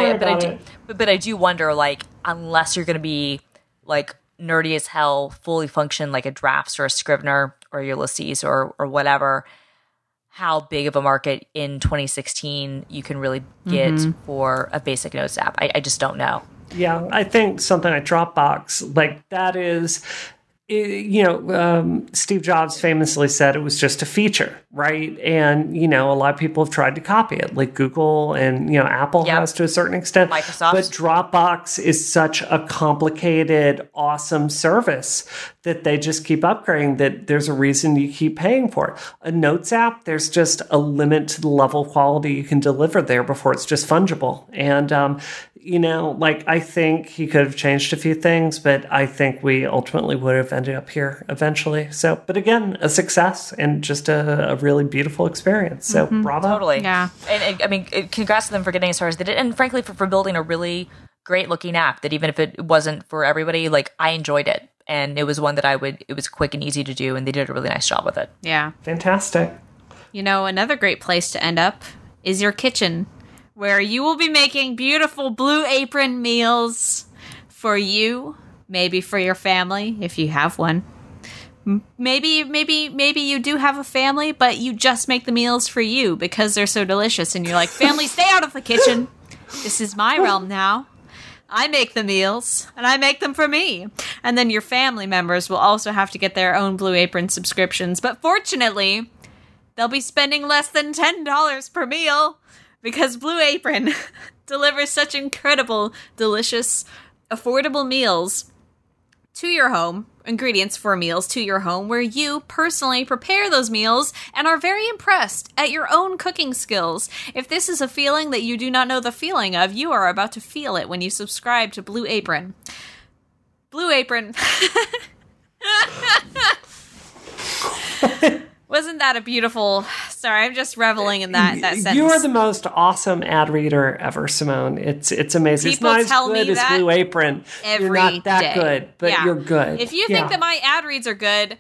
wonder, like, unless you're going to be like nerdy as hell, fully function like a Drafts or a Scrivener or Ulysses or whatever, how big of a market in 2016 you can really get for a basic notes app. I just don't know. Yeah, I think something like Dropbox, like that is. You know, Steve Jobs famously said it was just a feature, right? And, you know, a lot of people have tried to copy it, like Google and, you know, Apple has to a certain extent. Microsoft. But Dropbox is such a complicated, awesome service that they just keep upgrading, that there's a reason you keep paying for it. A notes app, there's just a limit to the level of quality you can deliver there before it's just fungible. And, you know, like, I think he could have changed a few things, but I think we ultimately would have ended up here eventually. So, but again, a success and just a really beautiful experience. So, bravo. Totally. Yeah. And I mean, congrats to them for getting as far as they did. And frankly, for building a really great looking app that even if it wasn't for everybody, like, I enjoyed it. And it was one that it was quick and easy to do. And they did a really nice job with it. Yeah. Fantastic. You know, another great place to end up is your kitchen, where you will be making beautiful Blue Apron meals for you, maybe for your family, if you have one. Maybe you do have a family, but you just make the meals for you because they're so delicious, and you're like, family, stay out of the kitchen. This is my realm now. I make the meals, and I make them for me. And then your family members will also have to get their own Blue Apron subscriptions. But fortunately, they'll be spending less than $10 per meal, because Blue Apron delivers such incredible, delicious, affordable meals to your home, ingredients for meals to your home, where you personally prepare those meals and are very impressed at your own cooking skills. If this is a feeling that you do not know the feeling of, you are about to feel it when you subscribe to Blue Apron. Blue Apron. Wasn't that a beautiful... Sorry, I'm just reveling in that sentence. You are the most awesome ad reader ever, Simone. It's amazing. People it's not tell as good me as Blue Apron. Every you're not that day. Good, but you're good. If you think that my ad reads are good,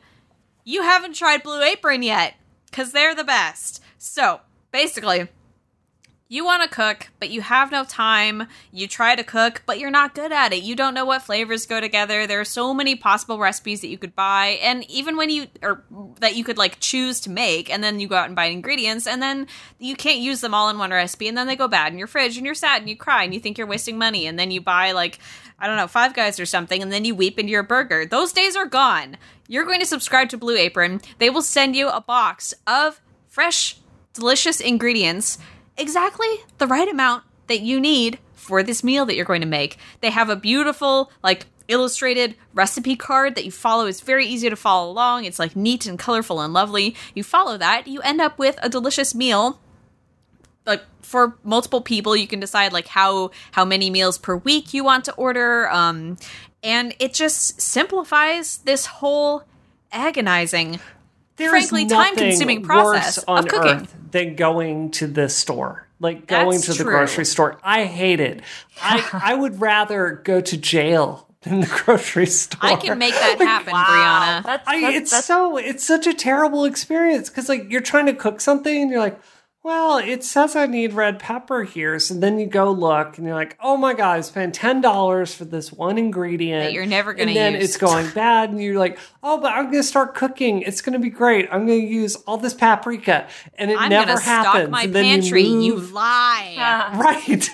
you haven't tried Blue Apron yet, because they're the best. So, basically, you want to cook, but you have no time. You try to cook, but you're not good at it. You don't know what flavors go together. There are so many possible recipes that you could buy, and even when you or that you could like choose to make, and then you go out and buy ingredients, and then you can't use them all in one recipe, and then they go bad in your fridge, and you're sad, and you cry, and you think you're wasting money, and then you buy like, I don't know, Five Guys or something, and then you weep into your burger. Those days are gone. You're going to subscribe to Blue Apron. They will send you a box of fresh, delicious ingredients, exactly the right amount that you need for this meal that you're going to make. They have a beautiful, like, illustrated recipe card that you follow. It's very easy to follow along. It's, like, neat and colorful and lovely. You follow that. You end up with a delicious meal. Like, for multiple people, you can decide, like, how many meals per week you want to order. And it just simplifies this whole agonizing, frankly, time-consuming process of cooking. Than going to the store, like going That's to the true. Grocery store. I hate it. I would rather go to jail than the grocery store. I can make that happen, Brianna. That's, it's such a terrible experience because, like, you're trying to cook something and you're like, well, it says I need red pepper here. So then you go look and you're like, oh my God, I spent $10 for this one ingredient that you're never going to use. And then it's going bad. And you're like, oh, but I'm going to start cooking. It's going to be great. I'm going to use all this paprika. And it never happens. I'm going to stock my pantry. You lie. Right.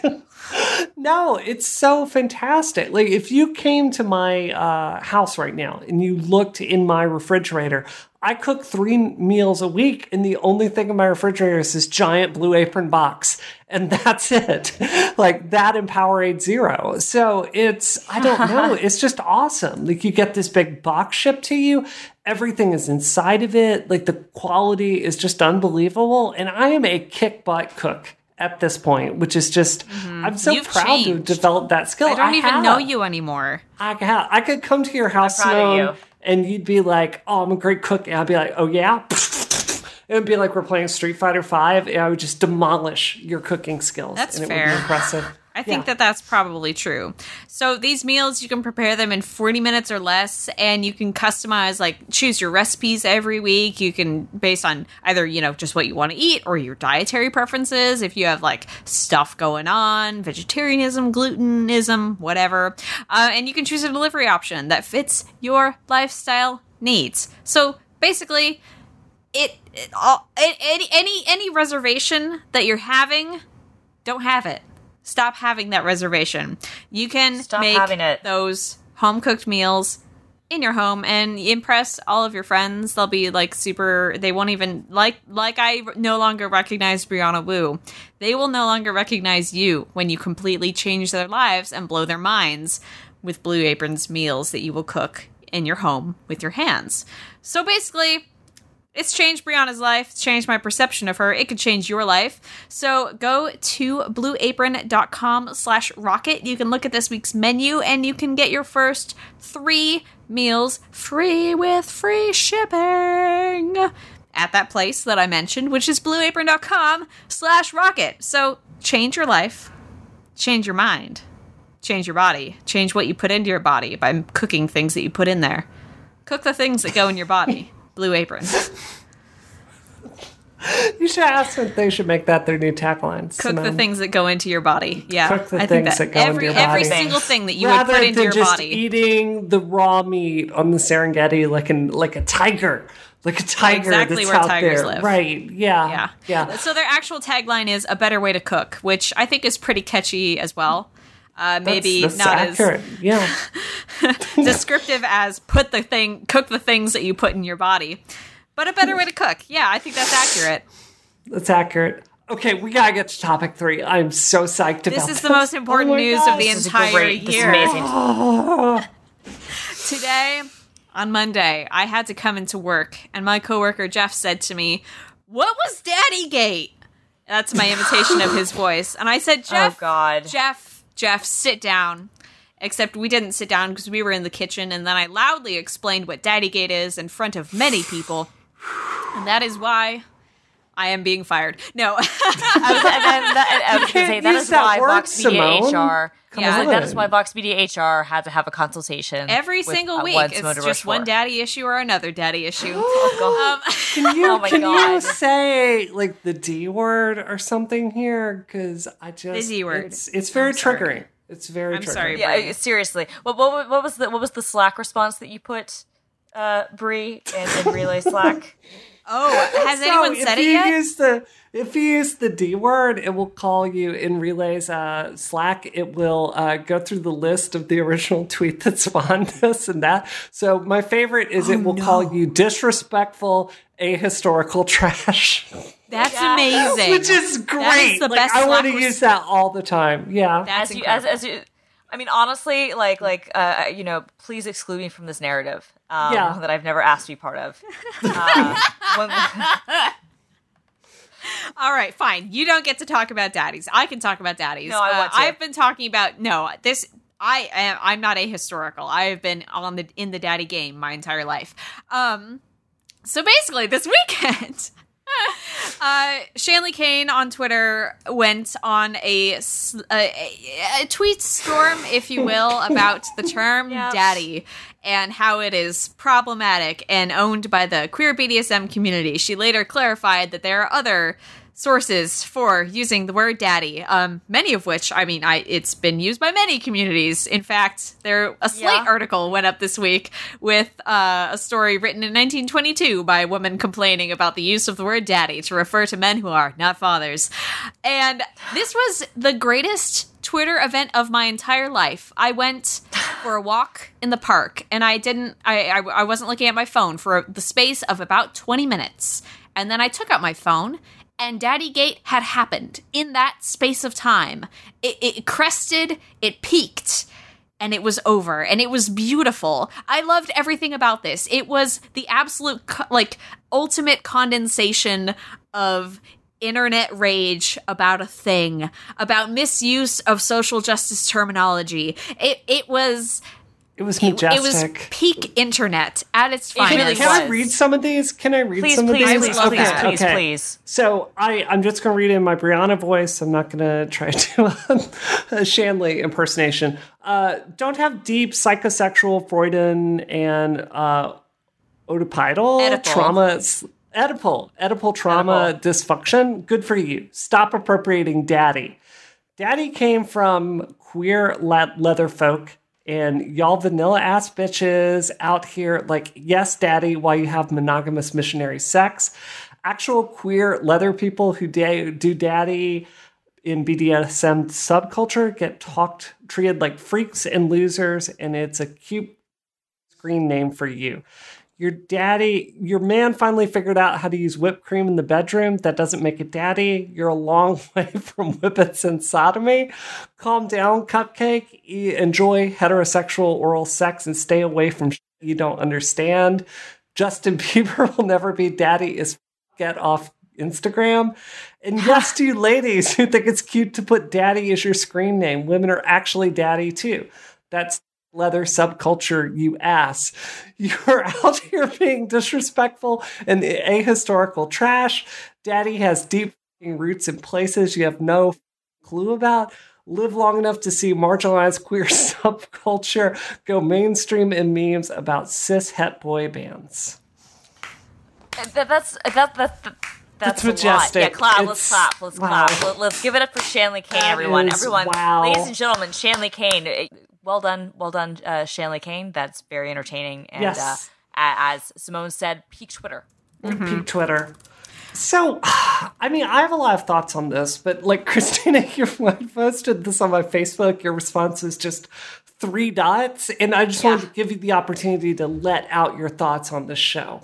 No, it's so fantastic. Like, if you came to my house right now and you looked in my refrigerator, I cook 3 meals a week, and the only thing in my refrigerator is this giant Blue Apron box, and that's it. Like, that and Powerade Zero. So it's, I don't know, it's just awesome. Like, you get this big box shipped to you. Everything is inside of it. Like, the quality is just unbelievable, and I am a kick-butt cook at this point, which is just, I'm so proud to have developed that skill. I don't even know you anymore. I could come to your house now and you'd be like, oh, I'm a great cook. And I'd be like, oh, yeah. It would be like we're playing Street Fighter V, and I would just demolish your cooking skills. That's fair. It would be impressive. I think that's probably true. So these meals, you can prepare them in 40 minutes or less, and you can customize, like, choose your recipes every week. You can, based on either, you know, just what you want to eat or your dietary preferences, if you have, like, stuff going on, vegetarianism, glutenism, whatever. And you can choose a delivery option that fits your lifestyle needs. So basically, any reservation that you're having, don't have it. Stop having that reservation. You can make those home-cooked meals in your home and impress all of your friends. They'll be, like, super... They won't even... Like I no longer recognize Brianna Wu. They will no longer recognize you when you completely change their lives and blow their minds with Blue Apron's meals that you will cook in your home with your hands. So basically... It's changed Brianna's life. It's changed my perception of her. It could change your life. So go to blueapron.com/rocket. You can look at this week's menu, and you can get your first 3 meals free with free shipping at that place that I mentioned, which is blueapron.com/rocket. So change your life, change your mind, change your body, change what you put into your body by cooking things that you put in there. Cook the things that go in your body. Blue Apron. You should ask if they should make that their new tagline. Cook the things that go into your body. Yeah, cook the things that go into your body. Every single thing that you would put into your body. Rather than just eating the raw meat on the Serengeti like a tiger. Like a tiger. Exactly, that's where out tigers there. Live. Right. Yeah. So their actual tagline is a better way to cook, which I think is pretty catchy as well. Maybe that's not accurate. As descriptive as cook the things that you put in your body, but a better way to cook. Yeah, I think that's accurate. That's accurate. Okay, we gotta get to topic 3. I'm so psyched about this. This is the most important news of the entire year. This is amazing. Today, on Monday, I had to come into work, and my coworker Jeff said to me, "What was Daddygate?" That's my imitation of his voice, and I said, "Jeff, oh God, Jeff, sit down." Except we didn't sit down because we were in the kitchen, and then I loudly explained what Daddygate is in front of many people. And that is why I am being fired. No. I was going to say, that is why Box Media HR... that is why Box Media HR had to have a consultation. Every single week, it's just one daddy issue or another daddy issue. Oh, God. Can you say, like, the D word or something here? Because I just... The D word. It's very triggering. It's very triggering. I'm sorry, Bri. Yeah, seriously. What was the Slack response that you put, Bri, in Relay Slack? Oh, has anyone said it yet? If you use the D word, it will call you in Relays Slack. It will go through the list of the original tweet that spawned this and that. So my favorite is it will call you disrespectful, ahistorical trash. That's amazing. Which is great. That is the best. I want to use that all the time. Yeah. That's as you I mean, honestly, please exclude me from this narrative that I've never asked to be part of. All right, fine. You don't get to talk about daddies. I can talk about daddies. No, I want to. I've been talking about I'm not ahistorical. I have been in the daddy game my entire life. So basically, this weekend. Shanley Kane on Twitter went on a tweet storm, if you will, about the term daddy and how it is problematic and owned by the queer BDSM community. She later clarified that there are other sources for using the word daddy, many of which, it's been used by many communities. In fact, a Slate article went up this week with a story written in 1922 by a woman complaining about the use of the word daddy to refer to men who are not fathers. And this was the greatest Twitter event of my entire life. I went for a walk in the park, and I wasn't looking at my phone for the space of about 20 minutes. And then I took out my phone, and Daddygate had happened in that space of time. It crested, it peaked, and it was over, and it was beautiful. I loved everything about this. It was the absolute, ultimate condensation of internet rage about a thing, about misuse of social justice terminology. It was majestic. It was peak internet at its finest. Can I read some of these? Please, please. So I'm just going to read it in my Brianna voice. I'm not going to try to do a Shanley impersonation. Don't have deep psychosexual, Freudian, and Oedipal trauma. Oedipal trauma dysfunction. Good for you. Stop appropriating daddy. Daddy came from queer leather folk, and y'all vanilla ass bitches out here like, yes, daddy, while you have monogamous missionary sex. Actual queer leather people who do daddy in BDSM subculture get treated like freaks and losers, and it's a cute screen name for you. Your man finally figured out how to use whipped cream in the bedroom. That doesn't make it daddy. You're a long way from whippets and sodomy. Calm down, cupcake. Enjoy heterosexual oral sex and stay away from shit you don't understand. Justin Bieber will never be daddy is get off Instagram. And yes to you ladies who think it's cute to put daddy as your screen name. Women are actually daddy too. That's leather subculture, you ass. You're out here being disrespectful and ahistorical trash. Daddy has deep roots in places you have no clue about. Live long enough to see marginalized queer subculture go mainstream in memes about cis het boy bands. That's majestic. Yeah, clap. Let's clap. Let's give it up for Shanley Kane, everyone. Ladies and gentlemen, Shanley Kane. Well done, Shanley Kane. That's very entertaining. And yes. As Simone said, peak Twitter. Mm-hmm. Peak Twitter. So, I have a lot of thoughts on this, but Christina, when I posted this on my Facebook, your response was just 3 dots. And I just wanted to give you the opportunity to let out your thoughts on the show.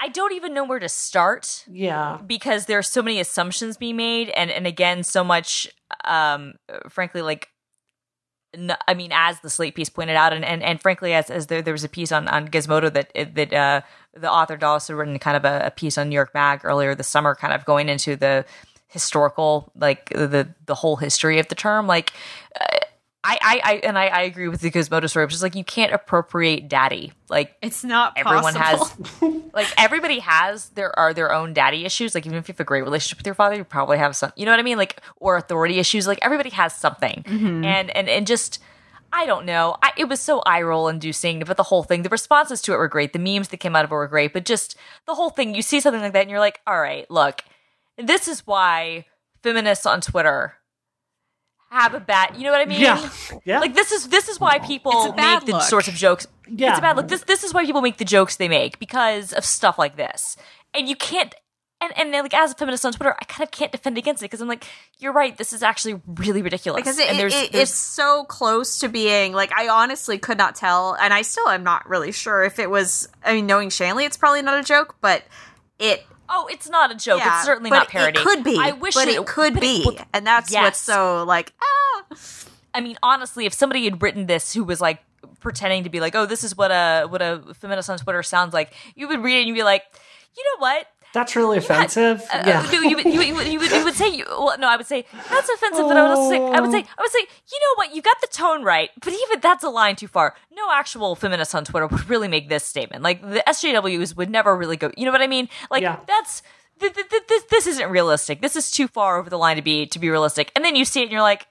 I don't even know where to start. Yeah. Because there are so many assumptions being made. And again, so much, frankly, as the Slate piece pointed out, and frankly, as there was a piece on Gizmodo that the author had also written kind of a piece on New York Mag earlier this summer, kind of going into the historical, the whole history of the term. I agree with the Gizmodo story, which is you can't appropriate daddy. It's not everyone possible. Has everybody has their own daddy issues. Even if you have a great relationship with your father, you probably have some, you know what I mean? Or authority issues. Everybody has something. Mm-hmm. And just, I don't know. It was so eye roll inducing, but the whole thing, the responses to it were great. The memes that came out of it were great, but just the whole thing, you see something like that and you're like, all right, look, this is why feminists on Twitter have a bad, you know what I mean? Yeah. Yeah. This is why people make the sorts of jokes. Yeah. It's a bad look. This is why people make the jokes they make, because of stuff like this. And you can't, and as a feminist on Twitter, I kind of can't defend against it, because I'm you're right, this is actually really ridiculous. Because it's so close to being, I honestly could not tell, and I still am not really sure if it was, knowing Shanley, it's probably not a joke, but it... Oh, it's not a joke. Yeah, it's certainly not parody. It could be. I wish it could be. And that's what's so ah. Honestly, if somebody had written this who was pretending to be this is what a feminist on Twitter sounds like, you would read it and you'd be like, you know what? That's really offensive. No, you would say I would say that's offensive, but I would say you know what, you got the tone right, but even that's a line too far. No actual feminist on Twitter would really make this statement. The SJWs would never really go. You know what I mean? That's this isn't realistic. This is too far over the line to be realistic. And then you see it and you're like,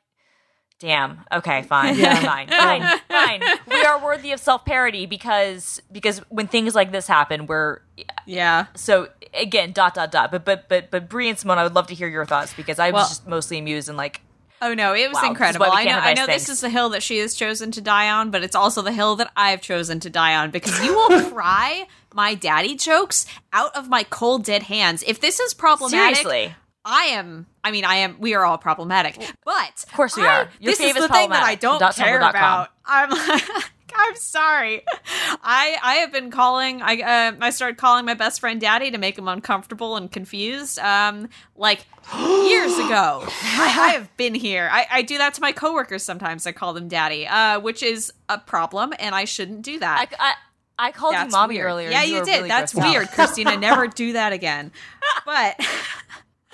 damn. Okay, fine. Yeah. Fine. We are worthy of self-parody because when things like this happen, we're Yeah. So again, ... But Bri and Simone, I would love to hear your thoughts, because I was just mostly amused and like, oh no, it was incredible. I know this is the hill that she has chosen to die on, but it's also the hill that I've chosen to die on, because you will cry my daddy jokes out of my cold dead hands. If this is problematic, seriously. We are all problematic, but of course we are. This is the thing that I don't care about. I'm sorry. I have been calling. I started calling my best friend Daddy to make him uncomfortable and confused. Like years ago, I have been here. I do that to my coworkers sometimes. I call them Daddy, which is a problem, and I shouldn't do that. I called you Mommy earlier. Yeah, you did. Really, that's weird, Christina. Never do that again. But.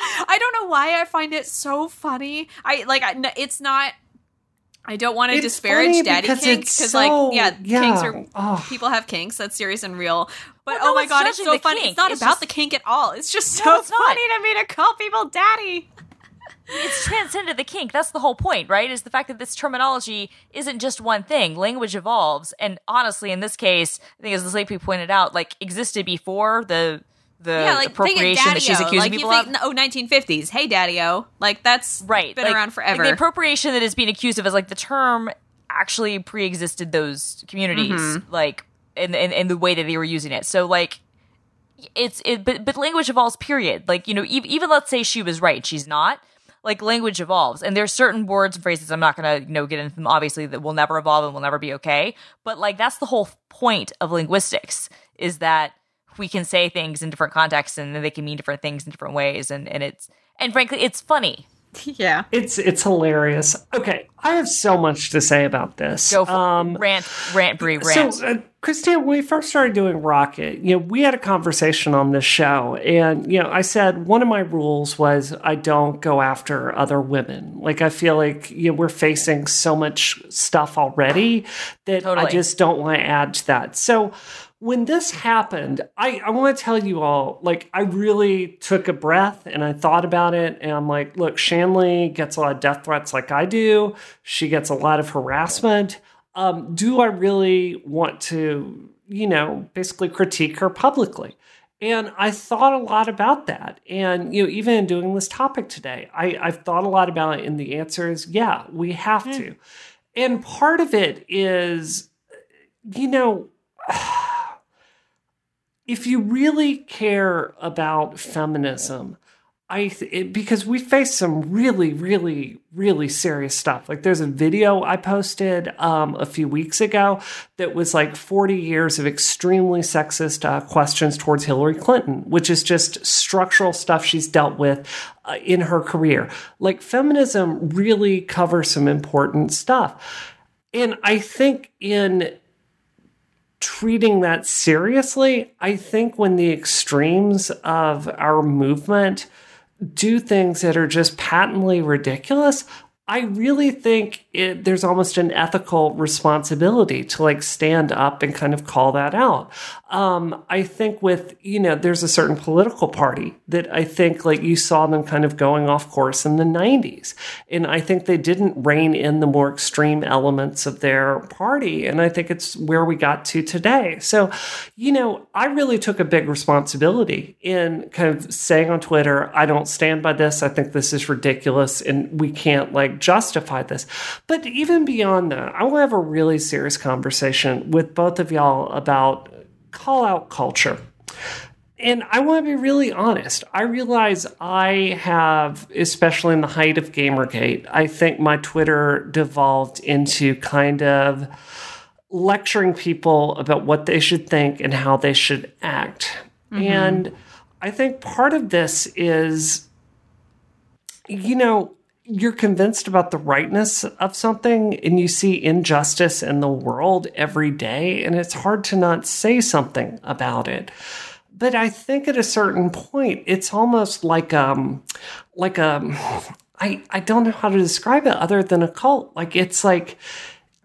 I don't know why I find it so funny. It's not. I don't want to disparage daddy kinks, because kinks are people have kinks. That's serious and real. But oh my god, it's so funny. Kink. It's not about the kink at all. It's just so funny to me to call people daddy. It's transcended the kink. That's the whole point, right? Is the fact that this terminology isn't just one thing. Language evolves, and honestly, in this case, I think as the late people pointed out, like existed before the appropriation that she's accusing people of. 1950s. Hey, daddy-o. That's right. Been around forever. The appropriation that is being accused of is the term actually pre-existed those communities, in the way that they were using it. So, but language evolves, period. Even let's say she was right. She's not. Language evolves. And there's certain words and phrases, I'm not going to, get into them, obviously, that will never evolve and will never be okay. But, that's the whole point of linguistics, is that we can say things in different contexts, and they can mean different things in different ways, and frankly, it's funny. Yeah, it's hilarious. Okay, I have so much to say about this. Go for rant, Bri, rant. So, Christina, when we first started doing Rocket, we had a conversation on this show, and I said one of my rules was I don't go after other women. I feel we're facing so much stuff already that totally. I just don't want to add to that. So. When this happened, I want to tell you all, I really took a breath and I thought about it. And I'm like, look, Shanley gets a lot of death threats like I do. She gets a lot of harassment. Do I really want to, basically critique her publicly? And I thought a lot about that. And, even in doing this topic today, I've thought a lot about it. And the answer is, yeah, we have to. And part of it is, if you really care about feminism, because we face some really, really, really serious stuff. There's a video I posted a few weeks ago that was 40 years of extremely sexist questions towards Hillary Clinton, which is just structural stuff she's dealt with in her career. Feminism really covers some important stuff. And I think in treating that seriously, I think when the extremes of our movement do things that are just patently ridiculous, I really think there's almost an ethical responsibility to stand up and kind of call that out. I think with, there's a certain political party that I think you saw them kind of going off course in the 90s. And I think they didn't rein in the more extreme elements of their party. And I think it's where we got to today. So, I really took a big responsibility in kind of saying on Twitter, I don't stand by this. I think this is ridiculous and we can't justify this. But even beyond that, I want to have a really serious conversation with both of y'all about call out culture. And I want to be really honest. I realize I have, especially in the height of Gamergate, I think my Twitter devolved into kind of lecturing people about what they should think and how they should act. Mm-hmm. And I think part of this is, you're convinced about the rightness of something and you see injustice in the world every day, and it's hard to not say something about it. But I think at a certain point, it's almost I don't know how to describe it other than a cult.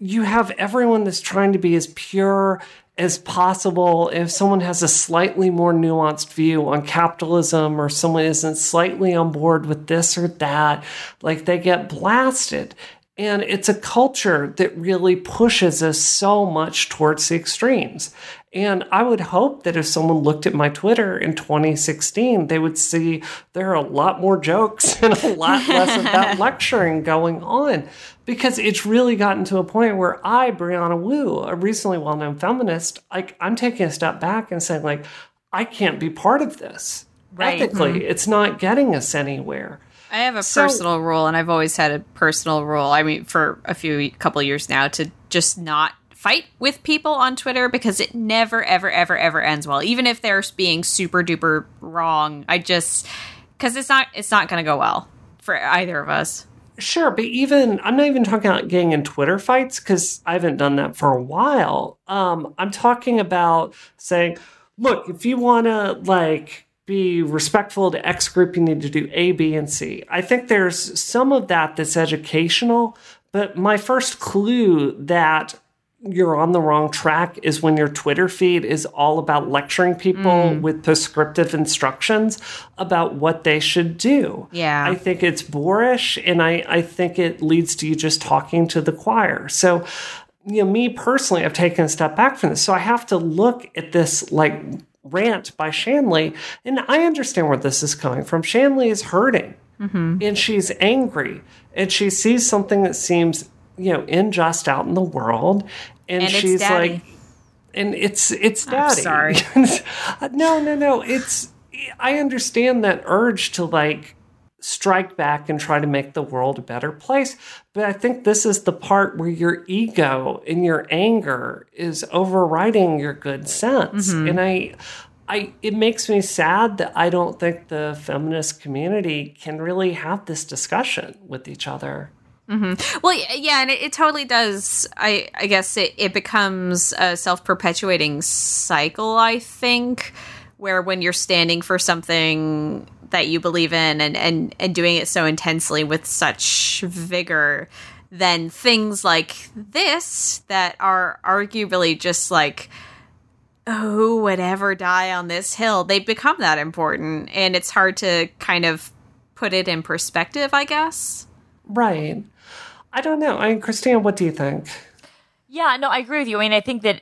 You have everyone that's trying to be as pure as possible. If someone has a slightly more nuanced view on capitalism or someone isn't slightly on board with this or that, they get blasted. And it's a culture that really pushes us so much towards the extremes. And I would hope that if someone looked at my Twitter in 2016, they would see there are a lot more jokes and a lot less of that lecturing going on. Because it's really gotten to a point where I, Brianna Wu, a recently well-known feminist, I'm taking a step back and saying, like, I can't be part of this. Right. Ethically, it's not getting us anywhere. I have a personal rule, and I've always had a personal rule, I mean, for a couple years now, to just not fight with people on Twitter, because it never, ever, ever, ever ends well. Even if they're being super duper wrong, because it's not going to go well for either of us. Sure, but I'm not even talking about getting in Twitter fights, because I haven't done that for a while. I'm talking about saying, look, if you want to, like, be respectful to X group, you need to do A, B, and C. I think there's some of that that's educational, but my first clue that you're on the wrong track is when your Twitter feed is all about lecturing people with prescriptive instructions about what they should do. Yeah. I think it's boorish, and I think it leads to you just talking to the choir. So, you know, me personally, I've taken a step back from this. So I have to look at this, like, rant by Shanley, and I understand where this is coming from. Shanley is hurting, and she's angry, and she sees something that seems, you know, unjust out in the world, and she's like, and it's daddy. I'm sorry. No. I understand that urge to, like, strike back and try to make the world a better place. But I think this is the part where your ego and your anger is overriding your good sense. And it makes me sad that I don't think the feminist community can really have this discussion with each other. Well, yeah, and it totally does. I guess it becomes a self-perpetuating cycle, I think, where when you're standing for something that you believe in and doing it so intensely with such vigor, then things like this that are arguably just like, who would ever die on this hill, they become that important, and it's hard to kind of put it in perspective, I guess. Right. I don't know. I mean, Christina, what do you think? Yeah, no, I agree with you. I mean, I think that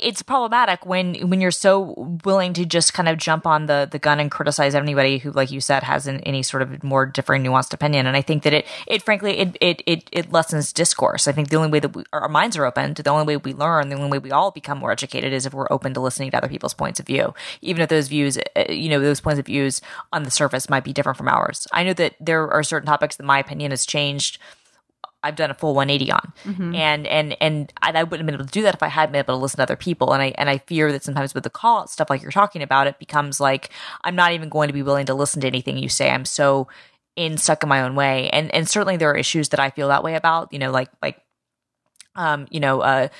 it's problematic when you're so willing to just kind of jump on the gun and criticize anybody who, like you said, has any sort of more differing nuanced opinion. And I think that it frankly lessens discourse. I think the only way that our minds are opened, the only way we learn, the only way we all become more educated is if we're open to listening to other people's points of view, even if those points of views on the surface might be different from ours. I know that there are certain topics that my opinion has changed. I've done a full 180 on, and I wouldn't have been able to do that if I had been able to listen to other people. And I fear that sometimes with the call out stuff like you're talking about, it becomes like, I'm not even going to be willing to listen to anything you say. I'm so stuck in my own way, and certainly there are issues that I feel that way about. You know, like LGBT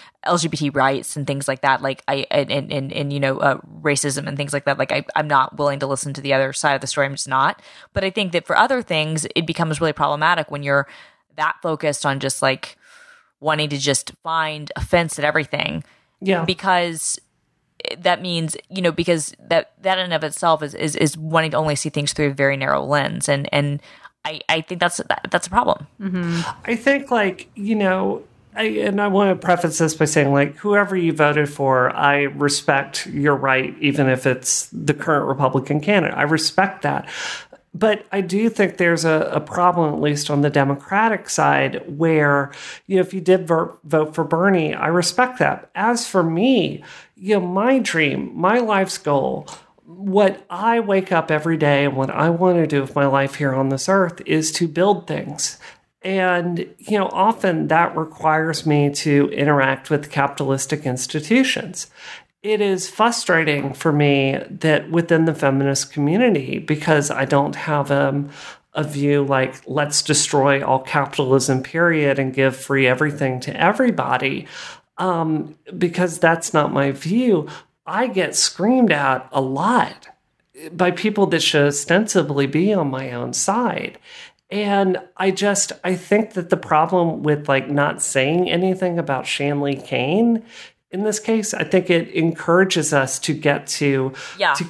rights and things like that. Like racism and things like that. Like I'm not willing to listen to the other side of the story. I'm just not. But I think that for other things, it becomes really problematic when you're that focused on just like wanting to just find offense at everything. Yeah. Because that means, you know, because that in and of itself is wanting to only see things through a very narrow lens. And I think that's a problem. I think, like, you know, I want to preface this by saying, like, whoever you voted for, I respect your right, even if it's the current Republican candidate. I respect that. But I do think there's a problem, at least on the Democratic side, where, you know, if you did vote for Bernie, I respect that. As for me, you know, my dream, my life's goal, what I wake up every day and what I want to do with my life here on this earth is to build things. And, you know, often that requires me to interact with capitalistic institutions. It is frustrating for me that within the feminist community, because I don't have a view like, let's destroy all capitalism, period, and give free everything to everybody, because that's not my view, I get screamed at a lot by people that should ostensibly be on my own side. And I think that the problem with, like, not saying anything about Shanley Kane in this case. I think it encourages us to get to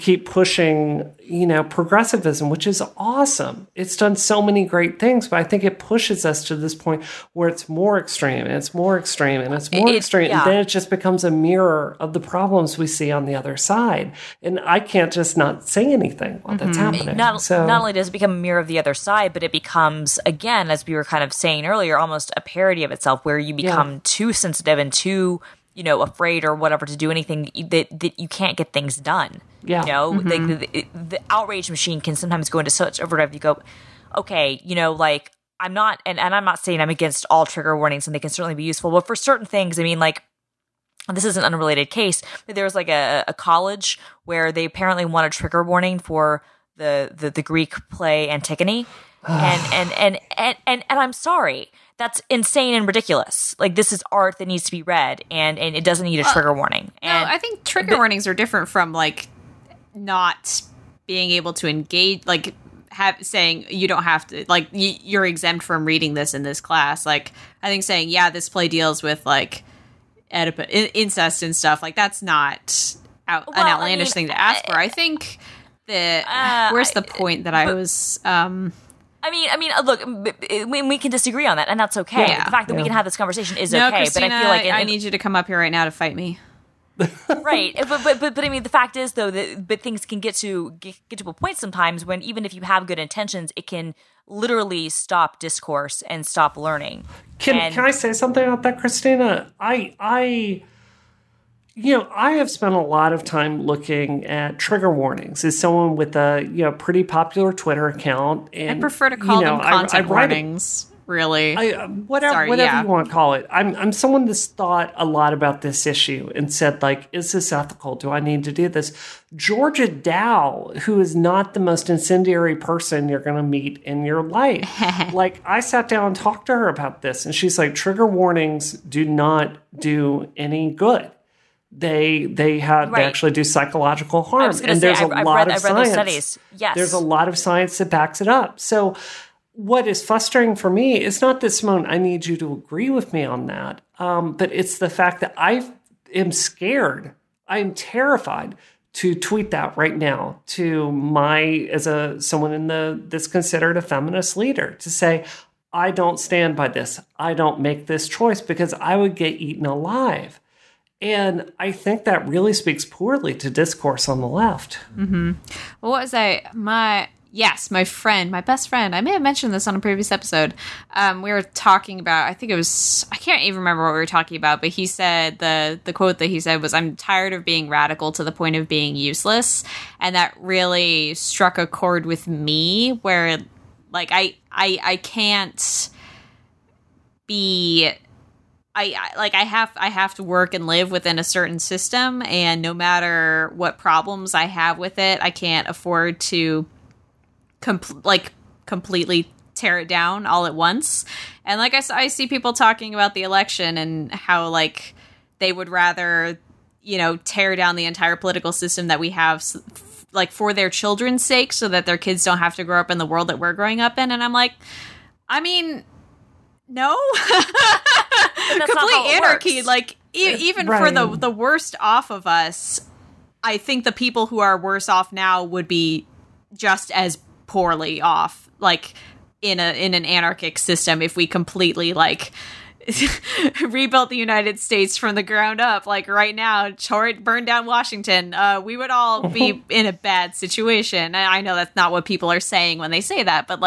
keep pushing, progressivism, which is awesome. It's done so many great things, but I think it pushes us to this point where it's more extreme and it's more extreme and it's more extreme. Yeah. And then it just becomes a mirror of the problems we see on the other side. And I can't just not say anything while that's happening. Not only does it become a mirror of the other side, but it becomes, again, as we were kind of saying earlier, almost a parody of itself, where you become too sensitive and too afraid or whatever to do anything that you can't get things done. Yeah. The outrage machine can sometimes go into such overdrive. You go, okay, I'm not, and I'm not saying I'm against all trigger warnings, and they can certainly be useful. But for certain things, I mean, this is an unrelated case, but there was a college where they apparently want a trigger warning for the Greek play Antigone. and I'm sorry. That's insane and ridiculous. This is art that needs to be read, and it doesn't need a trigger warning. No, I think trigger warnings are different from not being able to engage, saying you don't have to, you're exempt from reading this in this class. I think saying, this play deals with Oedipus, incest and stuff, that's not an outlandish thing to ask for. I think that where's the point that I was. Look, we can disagree on that, and that's okay. Yeah. The fact that we can have this conversation is okay, Christina, but I feel like I need you to come up here right now to fight me. Right, but I mean, the fact is though that things can get to a point sometimes when even if you have good intentions, it can literally stop discourse and stop learning. Can I say something about that, Christina? I have spent a lot of time looking at trigger warnings as someone with a pretty popular Twitter account. And I prefer to call them content warnings, really. Whatever you want to call it. I'm someone that's thought a lot about this issue and said, is this ethical? Do I need to do this? Georgia Dow, who is not the most incendiary person you're going to meet in your life. I sat down and talked to her about this, and she's like, trigger warnings do not do any good. They actually do psychological harm, and there's a lot of science. Yes, there's a lot of science that backs it up. So, what is frustrating for me is not that, Simone, I need you to agree with me on that, but it's the fact that I am scared. I am terrified to tweet that right now to someone that's considered a feminist leader to say, I don't stand by this. I don't make this choice because I would get eaten alive. And I think that really speaks poorly to discourse on the left. Mm-hmm. Well, what was my best friend, I may have mentioned this on a previous episode. We were talking about, I can't even remember what we were talking about, but he said, the quote that he said was, I'm tired of being radical to the point of being useless. And that really struck a chord with me where, I can't be... I have to work and live within a certain system, and no matter what problems I have with it, I can't afford to completely tear it down all at once. And I see people talking about the election and how they would rather tear down the entire political system that we have for their children's sake, so that their kids don't have to grow up in the world that we're growing up in. And I'm no. Complete anarchy. For the worst off of us, I think the people who are worse off now would be just as poorly off, in an anarchic system, if we completely rebuilt the United States from the ground up, right now, burn down Washington. We would all be in a bad situation. I know that's not what people are saying when they say that, but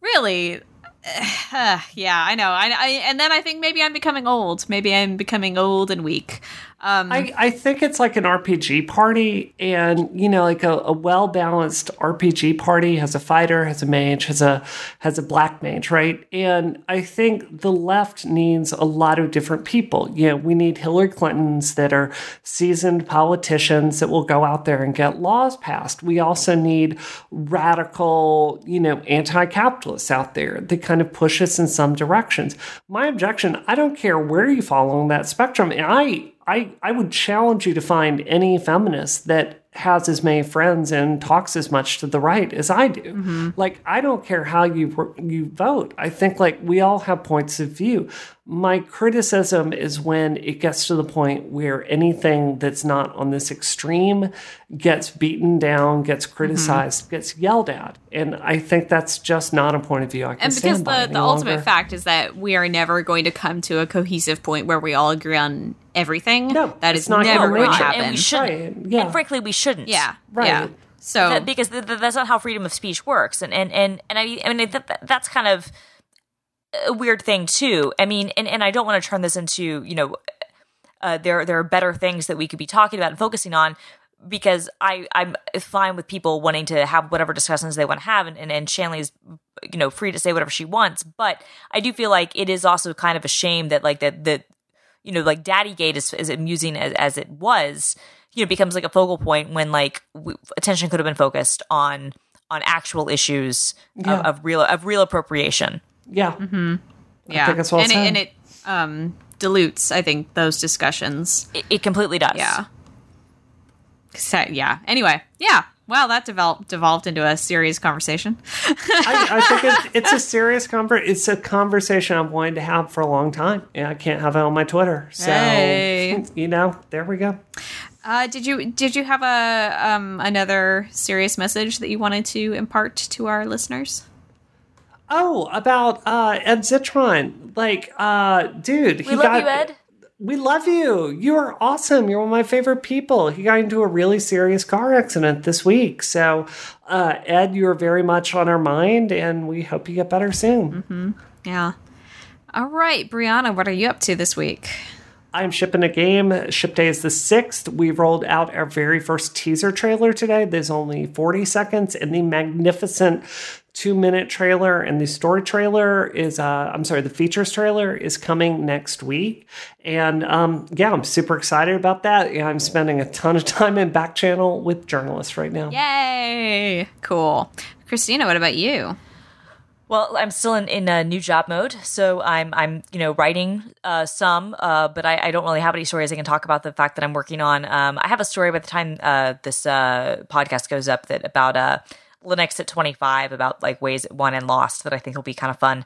really. I know. And then I think maybe I'm becoming old. Maybe I'm becoming old and weak. I think it's like an RPG party, and a well balanced RPG party has a fighter, has a mage, has a black mage, right? And I think the left needs a lot of different people. We need Hillary Clintons that are seasoned politicians that will go out there and get laws passed. We also need radical, anti-capitalists out there that kind of push us in some directions. My objection: I don't care where you fall along that spectrum, and I would challenge you to find any feminist that has as many friends and talks as much to the right as I do. Mm-hmm. I don't care how you vote. I think we all have points of view. My criticism is when it gets to the point where anything that's not on this extreme gets beaten down, gets criticized, gets yelled at. And I think that's just not a point of view I can stand by any longer. And because the ultimate fact is that we are never going to come to a cohesive point where we all agree on everything. No, that is never going to happen. And we shouldn't. Right. Yeah. And frankly, we shouldn't. Yeah. Right. Yeah. So that, because that's not how freedom of speech works. And I mean that's kind of a weird thing too. I mean, and I don't want to turn this into, you know, there are better things that we could be talking about and focusing on, because I'm fine with people wanting to have whatever discussions they want to have, and Shanley is, you know, free to say whatever she wants. But I do feel like it is also kind of a shame that like that you know, like Daddygate, as amusing as it was, you know, becomes like a focal point when like attention could have been focused on actual issues of real appropriation. Yeah. Mm-hmm. Yeah. I think that's well said. And it dilutes, I think, those discussions. It completely does. Yeah. So, yeah. Anyway. Yeah. Wow. That devolved into a serious conversation. I think it's a serious conversation. It's a conversation I've wanted to have for a long time. And I can't have it on my Twitter. So, you know, there we go. Did you have a another serious message that you wanted to impart to our listeners? Oh, about Ed Zitron. Like, dude. We love you, Ed. We love you. You are awesome. You're one of my favorite people. He got into a really serious car accident this week. So, Ed, you are very much on our mind, and we hope you get better soon. Mm-hmm. Yeah. All right, Brianna, what are you up to this week? I'm shipping a game. Ship day is the 6th. We rolled out our very first teaser trailer today. There's only 40 seconds, and the magnificent 2-minute trailer and the story trailer is, the features trailer is coming next week. And I'm super excited about that. Yeah, I'm spending a ton of time in back channel with journalists right now. Yay! Cool. Christina, what about you? Well, I'm still in a new job mode, so I'm writing some, but I don't really have any stories I can talk about the fact that I'm working on. I have a story by the time this podcast goes up that about Linux at 25, about like ways it won and lost, that I think will be kind of fun.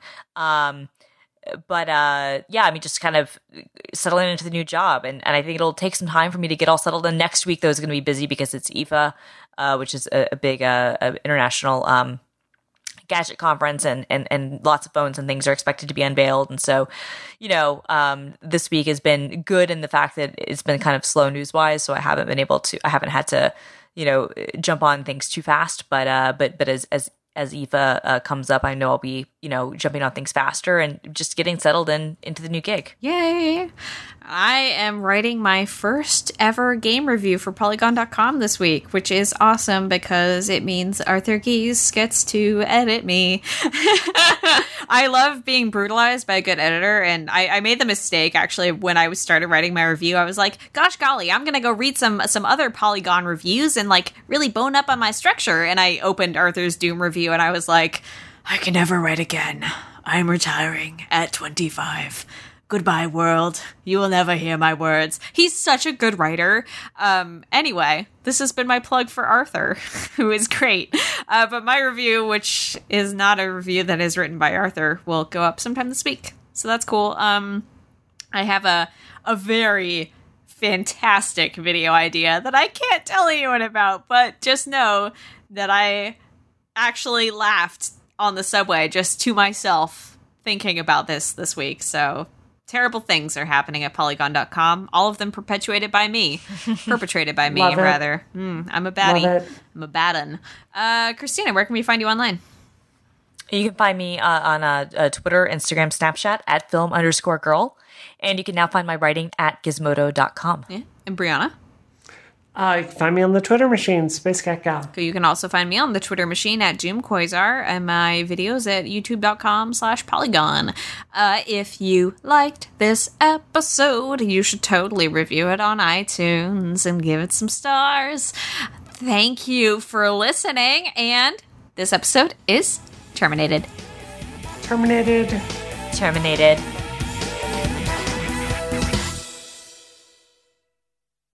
Just kind of settling into the new job, and I think it'll take some time for me to get all settled. And next week though is going to be busy because it's IFA, which is a big international gadget conference, and lots of phones and things are expected to be unveiled. And so, you know, this week has been good in the fact that it's been kind of slow news wise. So I haven't had to, you know, jump on things too fast, but as IFA comes up, I know I'll be, you know, jumping on things faster and just getting settled into the new gig. Yay. I am writing my first ever game review for Polygon.com this week, which is awesome because it means Arthur Gies gets to edit me. I love being brutalized by a good editor, and I made the mistake, actually, when I started writing my review, I was like, gosh golly, I'm going to go read some other Polygon reviews and, like, really bone up on my structure. And I opened Arthur's Doom review, and I was like, I can never write again. I'm retiring at 25. Goodbye, world. You will never hear my words. He's such a good writer. Anyway, this has been my plug for Arthur, who is great. But my review, which is not a review that is written by Arthur, will go up sometime this week. So that's cool. I have a very fantastic video idea that I can't tell anyone about, but just know that I actually laughed on the subway just to myself thinking about this week. So terrible things are happening at Polygon.com. All of them perpetrated by me, rather. I'm a baddie. I'm a baddin'. Christina, where can we find you online? You can find me on Twitter, Instagram, Snapchat at film_girl. And you can now find my writing at gizmodo.com. Yeah. And Brianna? You can find me on the Twitter machine, Space Cat Gal. You can also find me on the Twitter machine at Jim Quasar, and my videos at youtube.com/polygon. If you liked this episode, you should totally review it on iTunes and give it some stars. Thank you for listening, and this episode is terminated.